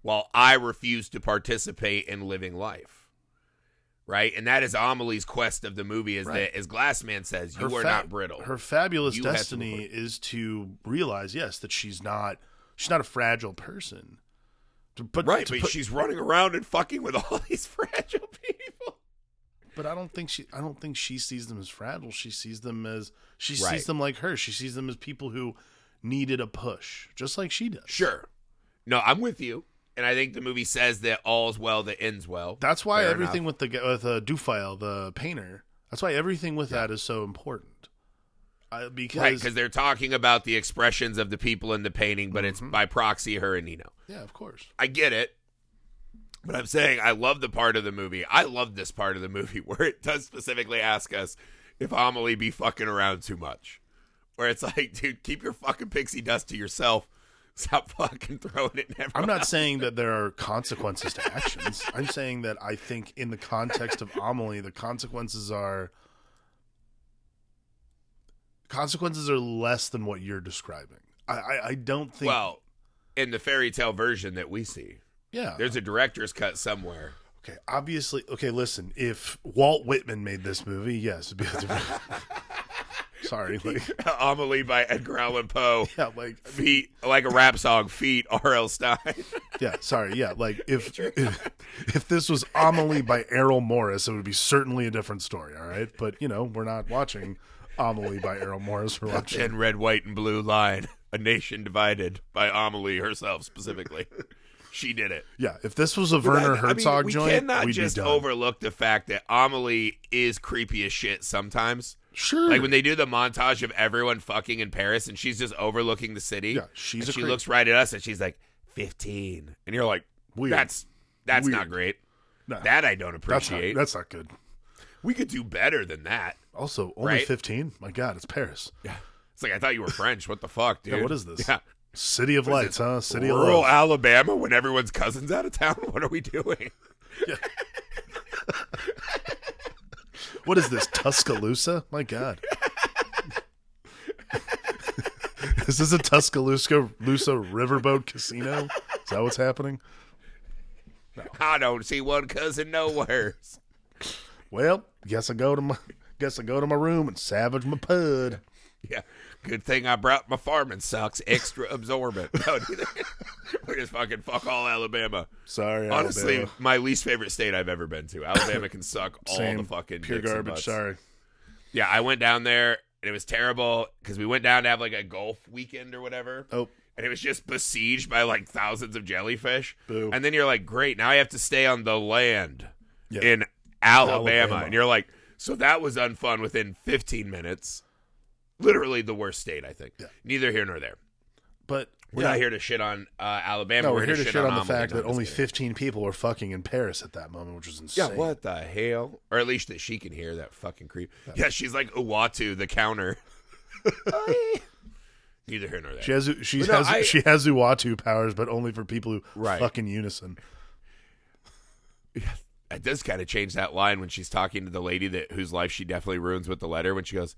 while I refuse to participate in living life, right? And that is Amélie's quest of the movie. Is right. that as Glassman says, you her are fa- not brittle. Her fabulous you destiny is to realize, yes, that she's not She's not a fragile person. To put, right, to but put, she's running around and fucking with all these fragile people. But I don't think she. I don't think she sees them as fragile. She sees them as she right. sees them like her. She sees them as people who needed a push, just like she does. Sure. No, I'm with you, and I think the movie says that all's well that ends well. That's why Fair everything enough. with the with uh, Dufile, the painter. That's why everything with yeah. that is so important. Uh, because right, because they're talking about the expressions of the people in the painting, but mm-hmm. it's by proxy her and Nino. Yeah, of course. I get it. But I'm saying I love the part of the movie. I love this part of the movie where it does specifically ask us if Amélie be fucking around too much. Where it's like, dude, keep your fucking pixie dust to yourself. Stop fucking throwing it. I'm not else. saying that there are consequences to actions. I'm saying that I think in the context of Amélie, the consequences are consequences are less than what you're describing. I, I, I don't think. Well, in the fairy tale version that we see. Yeah. There's a director's cut somewhere. Okay, obviously. Okay, listen, if Walt Whitman made this movie, yes, it'd be a different Sorry. Like, Amélie by Edgar Allan Poe. Yeah, like feet, like a rap song, feet, R L. Stein. Yeah, sorry. Yeah, like if, if if this was Amélie by Errol Morris, it would be certainly a different story, all right? But, you know, we're not watching Amélie by Errol Morris. We're watching And Red, White, and Blue Line, A Nation Divided by Amélie herself specifically. She did it. Yeah, if this was a Werner I, Herzog I mean, we joint, we cannot just overlook the fact that Amélie is creepy as shit sometimes. Sure. Like when they do the montage of everyone fucking in Paris and she's just overlooking the city. Yeah, she's. A she creep. looks right at us and she's like, fifteen. And you're like, Weird. that's that's Weird. not great. Nah, that I don't appreciate. That's not, that's not good. We could do better than that. Also, only right? fifteen? My God, it's Paris. Yeah. It's like, I thought you were French. What the fuck, dude? Yeah, what is this? Yeah. City of what Lights, huh? City rural of Rural Alabama when everyone's cousin's out of town? What are we doing? Yeah. What is this, Tuscaloosa? My God. Is this a Tuscaloosa Lusa riverboat casino? Is that what's happening? No. I don't see one cousin nowhere. Well, guess I go to my guess I go to my room and savage my pud. Yeah. Good thing I brought my farming socks, extra absorbent. No, we're just fucking fuck all Alabama. Sorry, honestly, Alabama. My least favorite state I've ever been to. Alabama can suck all Same. the fucking pure dicks garbage. And butts. Sorry. Yeah, I went down there and it was terrible because we went down to have like a golf weekend or whatever. Oh, and it was just besieged by like thousands of jellyfish. Boo. And then you're like, great, now I have to stay on the land yep. in Alabama. Alabama, and you're like, so that was unfun. Within fifteen minutes. Literally the worst state, I think. Yeah. Neither here nor there. But we're yeah. not here to shit on uh, Alabama. No, we're, we're here to shit, shit on, on the fact that only fifteen people were fucking in Paris at that moment, which was insane. Yeah, what the hell? Or at least that she can hear that fucking creep. That yeah, was... she's like Uatu, the counter. Neither here nor there. She has, she no, has, I... she has Uatu powers, but only for people who right. fucking unison. It does kind of change that line when she's talking to the lady that whose life she definitely ruins with the letter when she goes,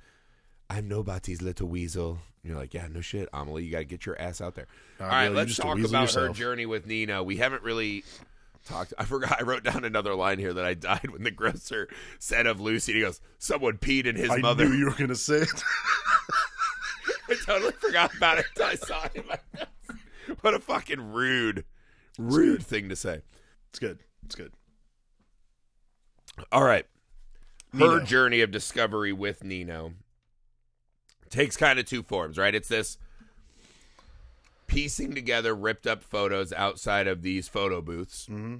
I'm nobody's little weasel. And you're like, yeah, no shit, Amélie, you got to get your ass out there. All right, really, let's talk about yourself. her journey with Nino. We haven't really talked. I forgot. I wrote down another line here that I died when the grocer said of Lucy. And he goes, someone peed in his I mother. I knew you were going to say it. I totally forgot about it until I saw it in my notes. What a fucking rude, rude thing to say. It's good. It's good. All right. Nino. Her journey of discovery with Nino takes kind of two forms, right? It's this piecing together ripped up photos outside of these photo booths mm-hmm.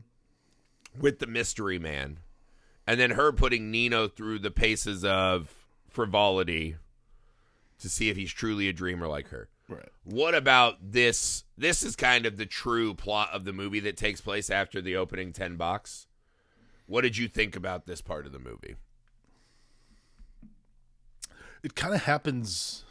with the mystery man, and then her putting Nino through the paces of frivolity to see if he's truly a dreamer like her. Right. What about this? This is kind of the true plot of the movie that takes place after the opening ten bucks. What did you think about this part of the movie? It kind of happens.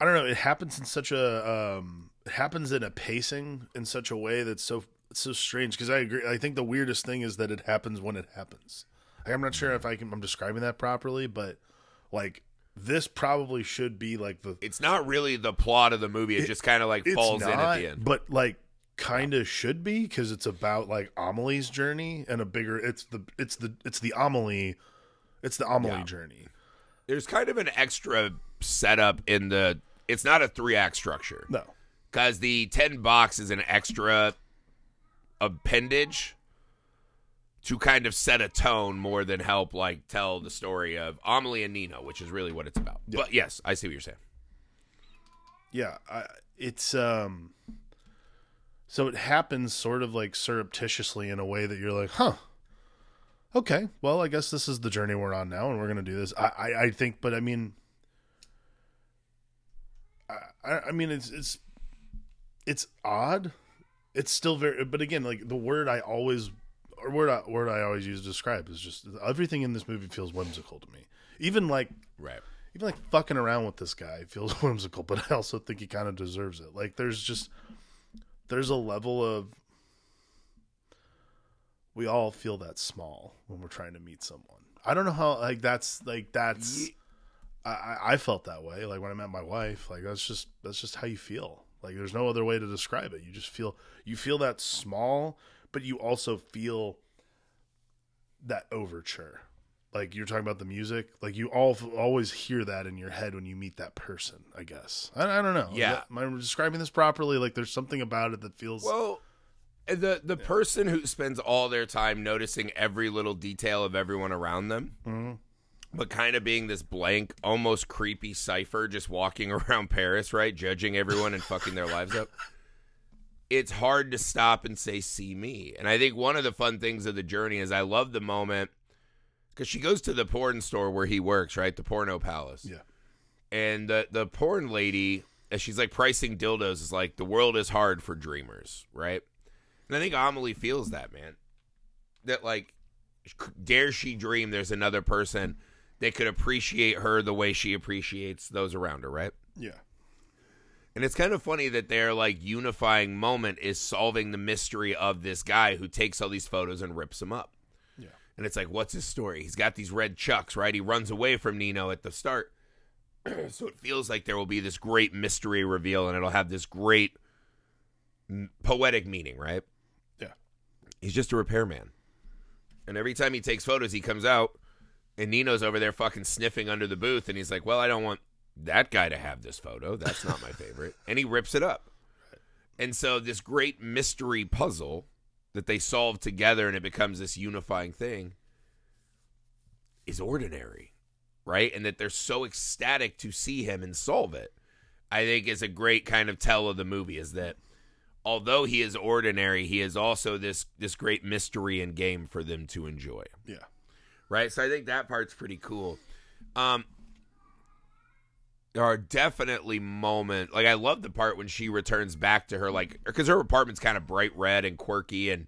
I don't know. It happens in such a um, it happens in a pacing in such a way that's so so strange. Because I agree. I think the weirdest thing is that it happens when it happens. Like, I'm not sure if I can. I'm describing that properly, but like this probably should be like the. It's not really the plot of the movie. It, it just kind of like falls not, in at the end. But like, kind of should be because it's about like Amélie's journey and a bigger. It's the it's the it's the Amélie. It's the Amélie yeah. journey. There's kind of an extra setup in the it's not a three-act structure. No. Because the ten box is an extra appendage to kind of set a tone more than help, like, tell the story of Amélie and Nino, which is really what it's about. Yeah. But, yes, I see what you're saying. Yeah, I, it's... um. So it happens sort of, like, surreptitiously in a way that you're like, huh, okay, well, I guess this is the journey we're on now, and we're going to do this. I, I, I think, but, I mean, I, I mean, it's it's it's odd. It's still very, but again, like, the word I always, or word I, word I always use to describe is just, everything in this movie feels whimsical to me. Even, like, right. even, like, fucking around with this guy feels whimsical, but I also think he kind of deserves it. Like, there's just... There's a level of, we all feel that small when we're trying to meet someone. I don't know how, like, that's, like, that's, yeah. I, I felt that way. Like, when I met my wife, like, that's just, that's just how you feel. Like, there's no other way to describe it. You just feel, you feel that small, but you also feel that overture. Like, you're talking about the music. Like, you all always hear that in your head when you meet that person, I guess. I, I don't know. Yeah. That, am I describing this properly? Like, there's something about it that feels... Well, the, the yeah. person who spends all their time noticing every little detail of everyone around them, mm-hmm. but kind of being this blank, almost creepy cipher just walking around Paris, right? Judging everyone and fucking their lives up. It's hard to stop and say, see me. And I think one of the fun things of the journey is I love the moment... Because she goes to the porn store where he works, right? The Porno Palace. Yeah. And the, the porn lady, as she's, like, pricing dildos, is like, the world is hard for dreamers, right? And I think Amélie feels that, man. That, like, dare she dream there's another person that could appreciate her the way she appreciates those around her, right? Yeah. And it's kind of funny that their, like, unifying moment is solving the mystery of this guy who takes all these photos and rips them up. And it's like, what's his story? He's got these red chucks, right? He runs away from Nino at the start. So it feels like there will be this great mystery reveal, and it'll have this great poetic meaning, right? Yeah. He's just a repairman. And every time he takes photos, he comes out, and Nino's over there fucking sniffing under the booth, and he's like, well, I don't want that guy to have this photo. That's not my favorite. And he rips it up. And so this great mystery puzzle that they solve together, and it becomes this unifying thing, is ordinary, right? And that they're so ecstatic to see him and solve it, I think is a great kind of tell of the movie, is that although he is ordinary, he is also this this great mystery and game for them to enjoy. Yeah. Right? So I think that part's pretty cool. Um, there are definitely moments, like, I love the part when she returns back to her, like, because her apartment's kind of bright red and quirky, and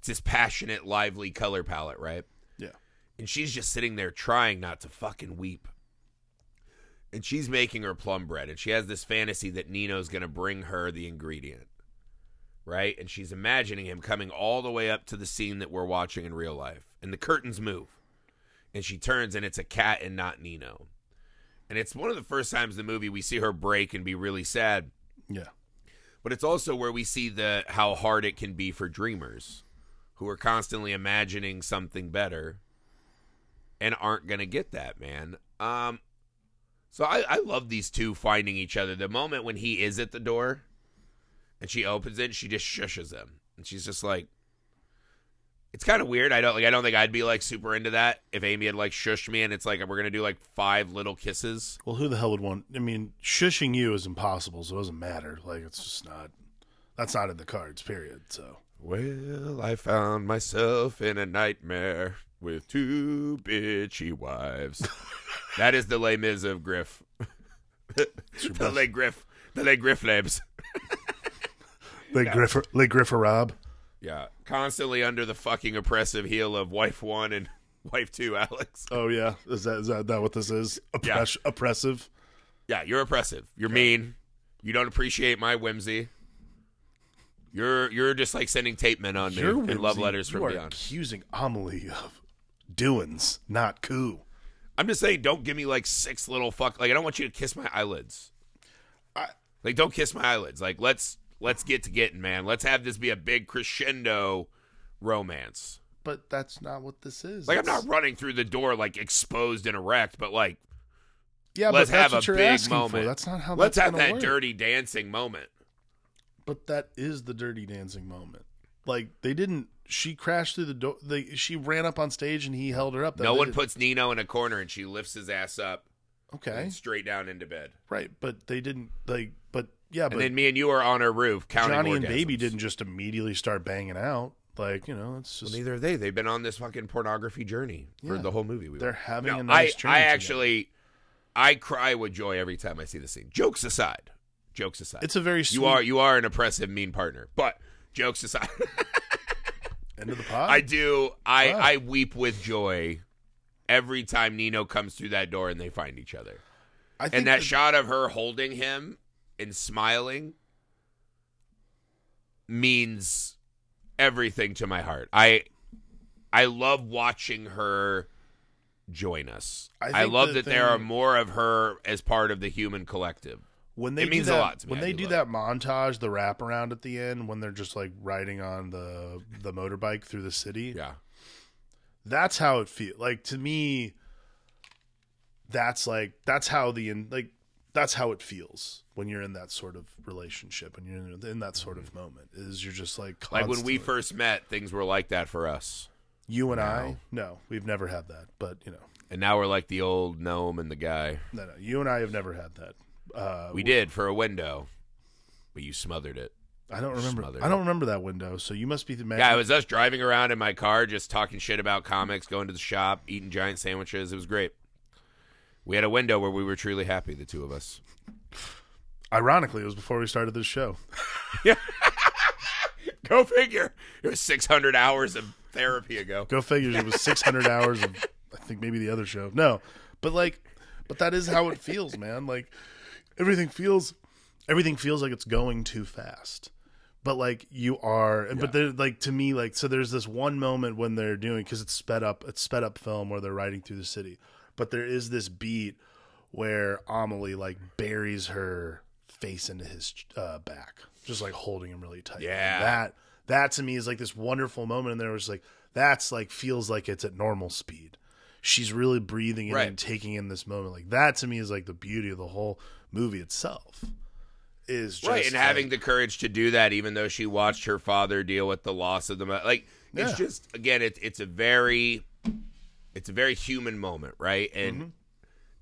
it's this passionate, lively color palette, right? Yeah. And she's just sitting there trying not to fucking weep. And she's making her plum bread, and she has this fantasy that Nino's going to bring her the ingredient, right? And she's imagining him coming all the way up to the scene that we're watching in real life. And the curtains move. And she turns, and it's a cat and not Nino. And it's one of the first times in the movie we see her break and be really sad. Yeah. But it's also where we see the how hard it can be for dreamers who are constantly imagining something better and aren't going to get that, man. Um, so I, I love these two finding each other. The moment when he is at the door and she opens it, she just shushes him. And she's just like, it's kind of weird. I don't like. I don't think I'd be like super into that if Amy had like shushed me, and it's like we're gonna do like five little kisses. Well, who the hell would want? I mean, shushing you is impossible, so it doesn't matter. Like, it's just not. That's not in the cards. Period. So. Well, I found myself in a nightmare with two bitchy wives. That is the Les Mis of Griff. the best. Les Griff. The Les Griff Labs. Les Griff. Les Grifferab. Yeah, constantly under the fucking oppressive heel of wife one and wife two, Alex. Oh, yeah. Is that is that, that what this is? Oppress- yeah. Oppressive? Yeah, you're oppressive. You're yeah. mean. You don't appreciate my whimsy. You're you're just like sending tape men on your me whimsy, and love letters from you are beyond. Accusing Amélie of doings, not coup. I'm just saying, don't give me like six little fuck. Like, I don't want you to kiss my eyelids. I, like, don't kiss my eyelids. Like, let's. Let's get to getting, man. Let's have this be a big crescendo romance. But that's not what this is. Like, it's... I'm not running through the door, like, exposed and erect, but, like, Yeah, let's but that's have what a you're big moment. For. That's not how. Let's that's have that work. Dirty Dancing moment. But that is the Dirty Dancing moment. Like they didn't. She crashed through the door. They she ran up on stage and he held her up. That no one didn't. Puts Nino in a corner and she lifts his ass up. Okay. Straight down into bed. Right, but they didn't. Like, but yeah. But and then me and you are on her roof counting. Johnny orgasms. And Baby didn't just immediately start banging out. Like, you know, it's just... Well, neither are they. They've been on this fucking pornography journey for yeah. the whole movie. We They're were. having no, a nice I, journey. I actually, together. I cry with joy every time I see this scene. Jokes aside, jokes aside, it's a very sweet... you are you are an oppressive, mean partner. But jokes aside, end of the pod. I do. I wow. I weep with joy every time Nino comes through that door and they find each other. I think and that the... shot of her holding him and smiling means everything to my heart. I I love watching her join us. I, I love the that thing, there are more of her as part of the human collective. When they it means that, a lot to me. When they do, do that montage, the wraparound at the end, when they're just like riding on the the motorbike through the city. Yeah. That's how it feels. Like, to me, that's like, that's how the, like, that's how it feels when you're in that sort of relationship and you're in that sort of moment, is you're just like, constantly. Like when we first met, things were like that for us. You and now. I, no, we've never had that, but you know, and now we're like the old gnome and the guy. No, no, you and I have never had that. Uh, we, we did for a window, but you smothered it. I don't remember. Smothered. I don't remember that window. So you must be the man. Yeah, it was us driving around in my car, just talking shit about comics, going to the shop, eating giant sandwiches. It was great. We had a window where we were truly happy, the two of us. Ironically, it was before we started this show. Yeah. Go figure. It was six hundred hours of therapy ago. Go figure. It was six hundred hours of, I think, maybe the other show. No, but like, but that is how it feels, man. Like everything feels, everything feels like it's going too fast. But like you are, yeah. but like to me, like, so there's this one moment when they're doing, because it's sped up, it's sped up film where they're riding through the city. But there is this beat where Amélie like buries her face into his uh, back, just like holding him really tight. Yeah, and that that to me is like this wonderful moment. And there was like that's like feels like it's at normal speed. She's really breathing in right. and taking in this moment. Like that to me is like the beauty of the whole movie itself. Is just right and like, having the courage to do that, even though she watched her father deal with the loss of the like. It's yeah. just again, it's it's a very. It's a very human moment, right? And mm-hmm.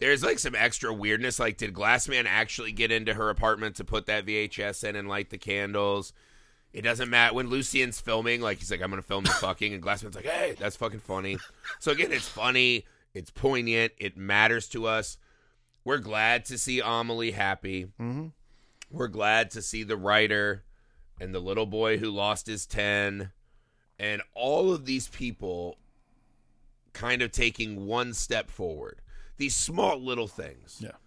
there's like some extra weirdness. Like, did Glassman actually get into her apartment to put that V H S in and light the candles? It doesn't matter. When Lucien's filming, like he's like, I'm going to film the fucking. And Glassman's like, hey, that's fucking funny. So again, it's funny. It's poignant. It matters to us. We're glad to see Amélie happy. Mm-hmm. We're glad to see the writer and the little boy who lost his ten. And all of these people... kind of taking one step forward. These small little things. Yeah.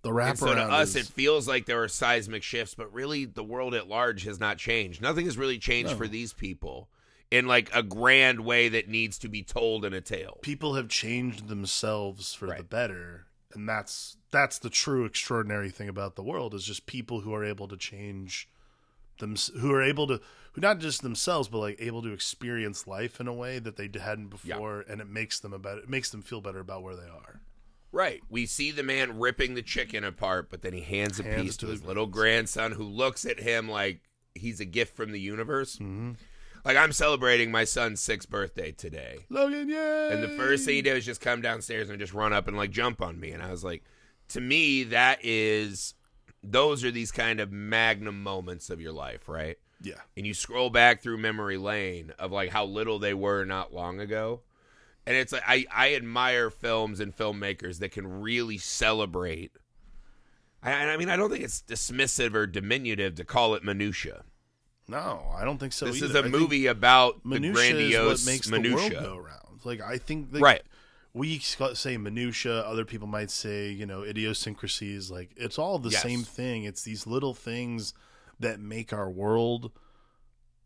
The wraparound and so to us, is... it feels like there are seismic shifts, but really the world at large has not changed. Nothing has really changed no. for these people in like a grand way that needs to be told in a tale. People have changed themselves for right. the better. And that's, that's the true extraordinary thing about the world is just people who are able to change them, who are able to, who not just themselves, but like able to experience life in a way that they hadn't before, yeah. and it makes them about it makes them feel better about where they are. Right. We see the man ripping the chicken apart, but then he hands a hands piece to his hands. little grandson, who looks at him like he's a gift from the universe. Mm-hmm. Like I'm celebrating my son's sixth birthday today, Logan. Yay! And the first thing he did was just come downstairs and just run up and like jump on me, and I was like, to me, that is. Those are these kind of magnum moments of your life, right? Yeah. And you scroll back through memory lane of like how little they were not long ago. And it's like, I, I admire films and filmmakers that can really celebrate. I, I mean, I don't think it's dismissive or diminutive to call it minutia. No, I don't think so This either. is a I movie about the grandiose is what makes minutia. The world go around. Like, I think... Like, right. We say minutia. Other people might say, you know, idiosyncrasies. Like it's all the yes. same thing. It's these little things that make our world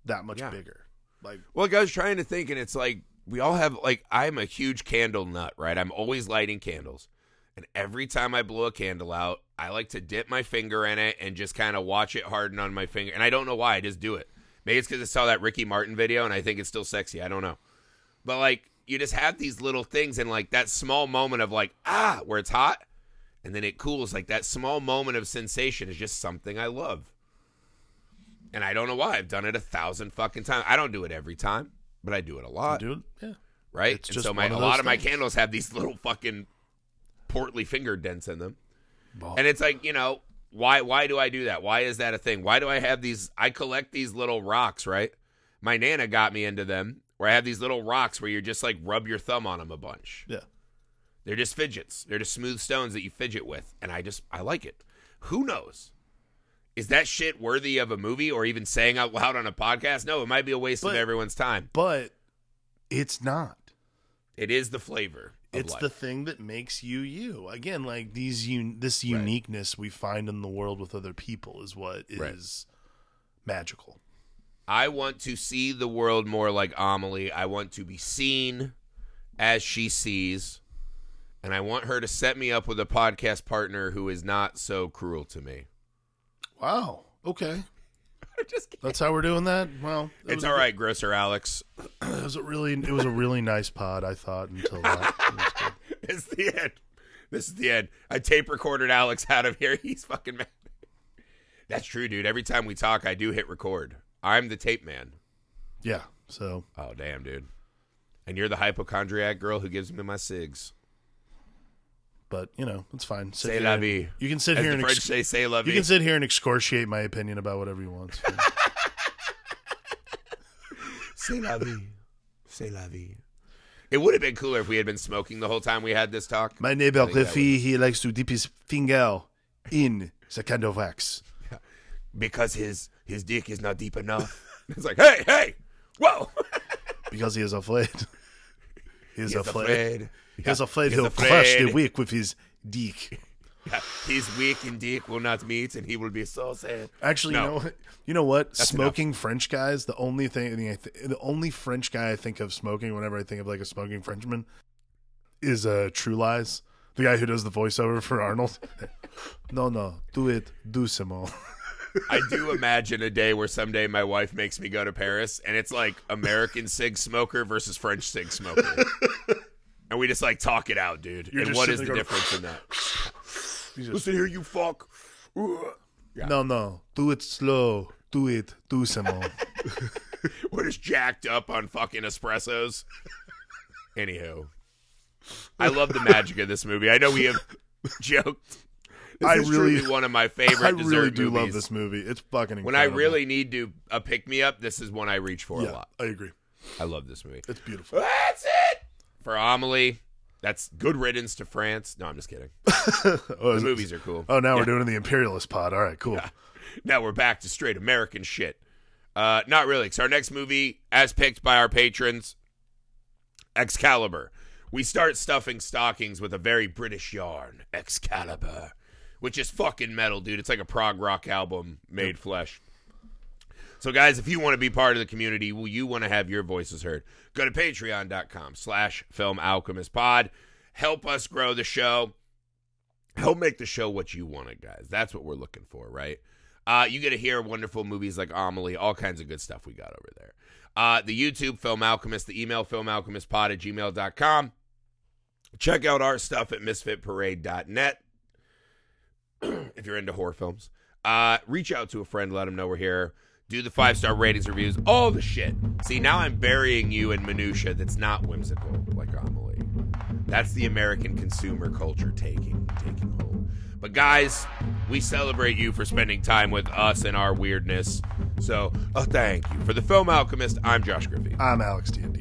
that much yeah. bigger. Like, well, like I was trying to think, and it's like we all have. Like, I'm a huge candle nut, right? I'm always lighting candles, and every time I blow a candle out, I like to dip my finger in it and just kind of watch it harden on my finger. And I don't know why. I just do it. Maybe it's because I saw that Ricky Martin video, and I think it's still sexy. I don't know, but like. You just have these little things and like that small moment of like, ah, where it's hot. and then it cools. Like that small moment of sensation is just something I love. And I don't know why. I've done it a thousand fucking times. I don't do it every time, but I do it a lot. You do it? Yeah. Right? It's and just so my, a lot things. Of my candles have these little fucking portly finger dents in them. Oh. And it's like, you know, why why do I do that? Why is that a thing? Why do I have these? I collect these little rocks, right? My Nana got me into them, where I have these little rocks where you just like rub your thumb on them a bunch. Yeah. They're just fidgets. They're just smooth stones that you fidget with. And I just, I like it. Who knows? Is that shit worthy of a movie or even saying out loud on a podcast? No, it might be a waste but, of everyone's time. But it's not. It is the flavor. Of it's life. The thing that makes you you. Again, like these un- this uniqueness right. we find in the world with other people is what right. is magical. I want to see the world more like Amélie. I want to be seen as she sees. And I want her to set me up with a podcast partner who is not so cruel to me. Wow. Okay. Just that's how we're doing that. Well, it it's all right, good. Grosser Alex. It was a really, it was a really nice pod. I thought until that. It it's the end. This is the end. I tape recorded Alex out of here. He's fucking mad. That's true, dude. Every time we talk, I do hit record. I'm the tape man. Yeah. So. Oh damn, dude. And you're the hypochondriac girl who gives me my cigs. But, you know, it's fine. Sit say la vie. You can sit As here and ex- say, say la vie. You can sit here and excoriate my opinion about whatever you want. Say la vie. Say la vie. It would have been cooler if we had been smoking the whole time we had this talk. My neighbor Griffey, he likes to dip his finger in the candle wax. Yeah. Because his, his dick is not deep enough. It's like, hey, hey, whoa. Because he is afraid. He is he afraid. afraid. He's yeah, afraid he's he'll afraid. crush the wick with his dick. Yeah, his wick and dick will not meet, and he will be so sad. Actually, no. you know what? You know what? That's smoking enough. French guys, the only thing, the only French guy I think of smoking whenever I think of like a smoking Frenchman is uh, True Lies, the guy who does the voiceover for Arnold. no, no, do it, doucement. I do imagine a day where someday my wife makes me go to Paris, and it's like American cig smoker versus French cig smoker. And we just, like, talk it out, dude. You're and what is the going, difference in that? Just, listen here, you fuck. Yeah. No, no. Do it slow. Do it. Do some more. We're just jacked up on fucking espressos. Anywho. I love the magic of this movie. I know we have joked. This I is really, truly one of my favorite I dessert really do movies. Love this movie. It's fucking incredible. When I really need to uh, pick me up, this is one I reach for yeah, a lot. I agree. I love this movie. It's beautiful. That's it! For Amélie, that's good riddance to France. No, I'm just kidding. oh, the movies are cool. Oh, now yeah. we're doing the imperialist pod. All right, cool. Yeah. Now we're back to straight American shit. Uh, not really, because our next movie, as picked by our patrons, Excalibur. We start stuffing stockings with a very British yarn, Excalibur, which is fucking metal, dude. It's like a prog rock album made yep. flesh. So, guys, if you want to be part of the community, well, you want to have your voices heard, go to patreon.com slash Film Alchemist Pod. Help us grow the show. Help make the show what you want it, guys. That's what we're looking for, right? Uh, you get to hear wonderful movies like Amélie, all kinds of good stuff we got over there. Uh, the YouTube, Film Alchemist, the email, filmalchemistpod at gmail dot com. Check out our stuff at misfit parade dot net if you're into horror films. Uh, reach out to a friend, let them know we're here. Do the five-star ratings, reviews, all the shit. See, now I'm burying you in minutia that's not whimsical, like Amélie. That's the American consumer culture taking, taking hold. But guys, we celebrate you for spending time with us and our weirdness. So, oh, thank you. For the Film Alchemist, I'm Josh Griffey. I'm Alex D'Andy.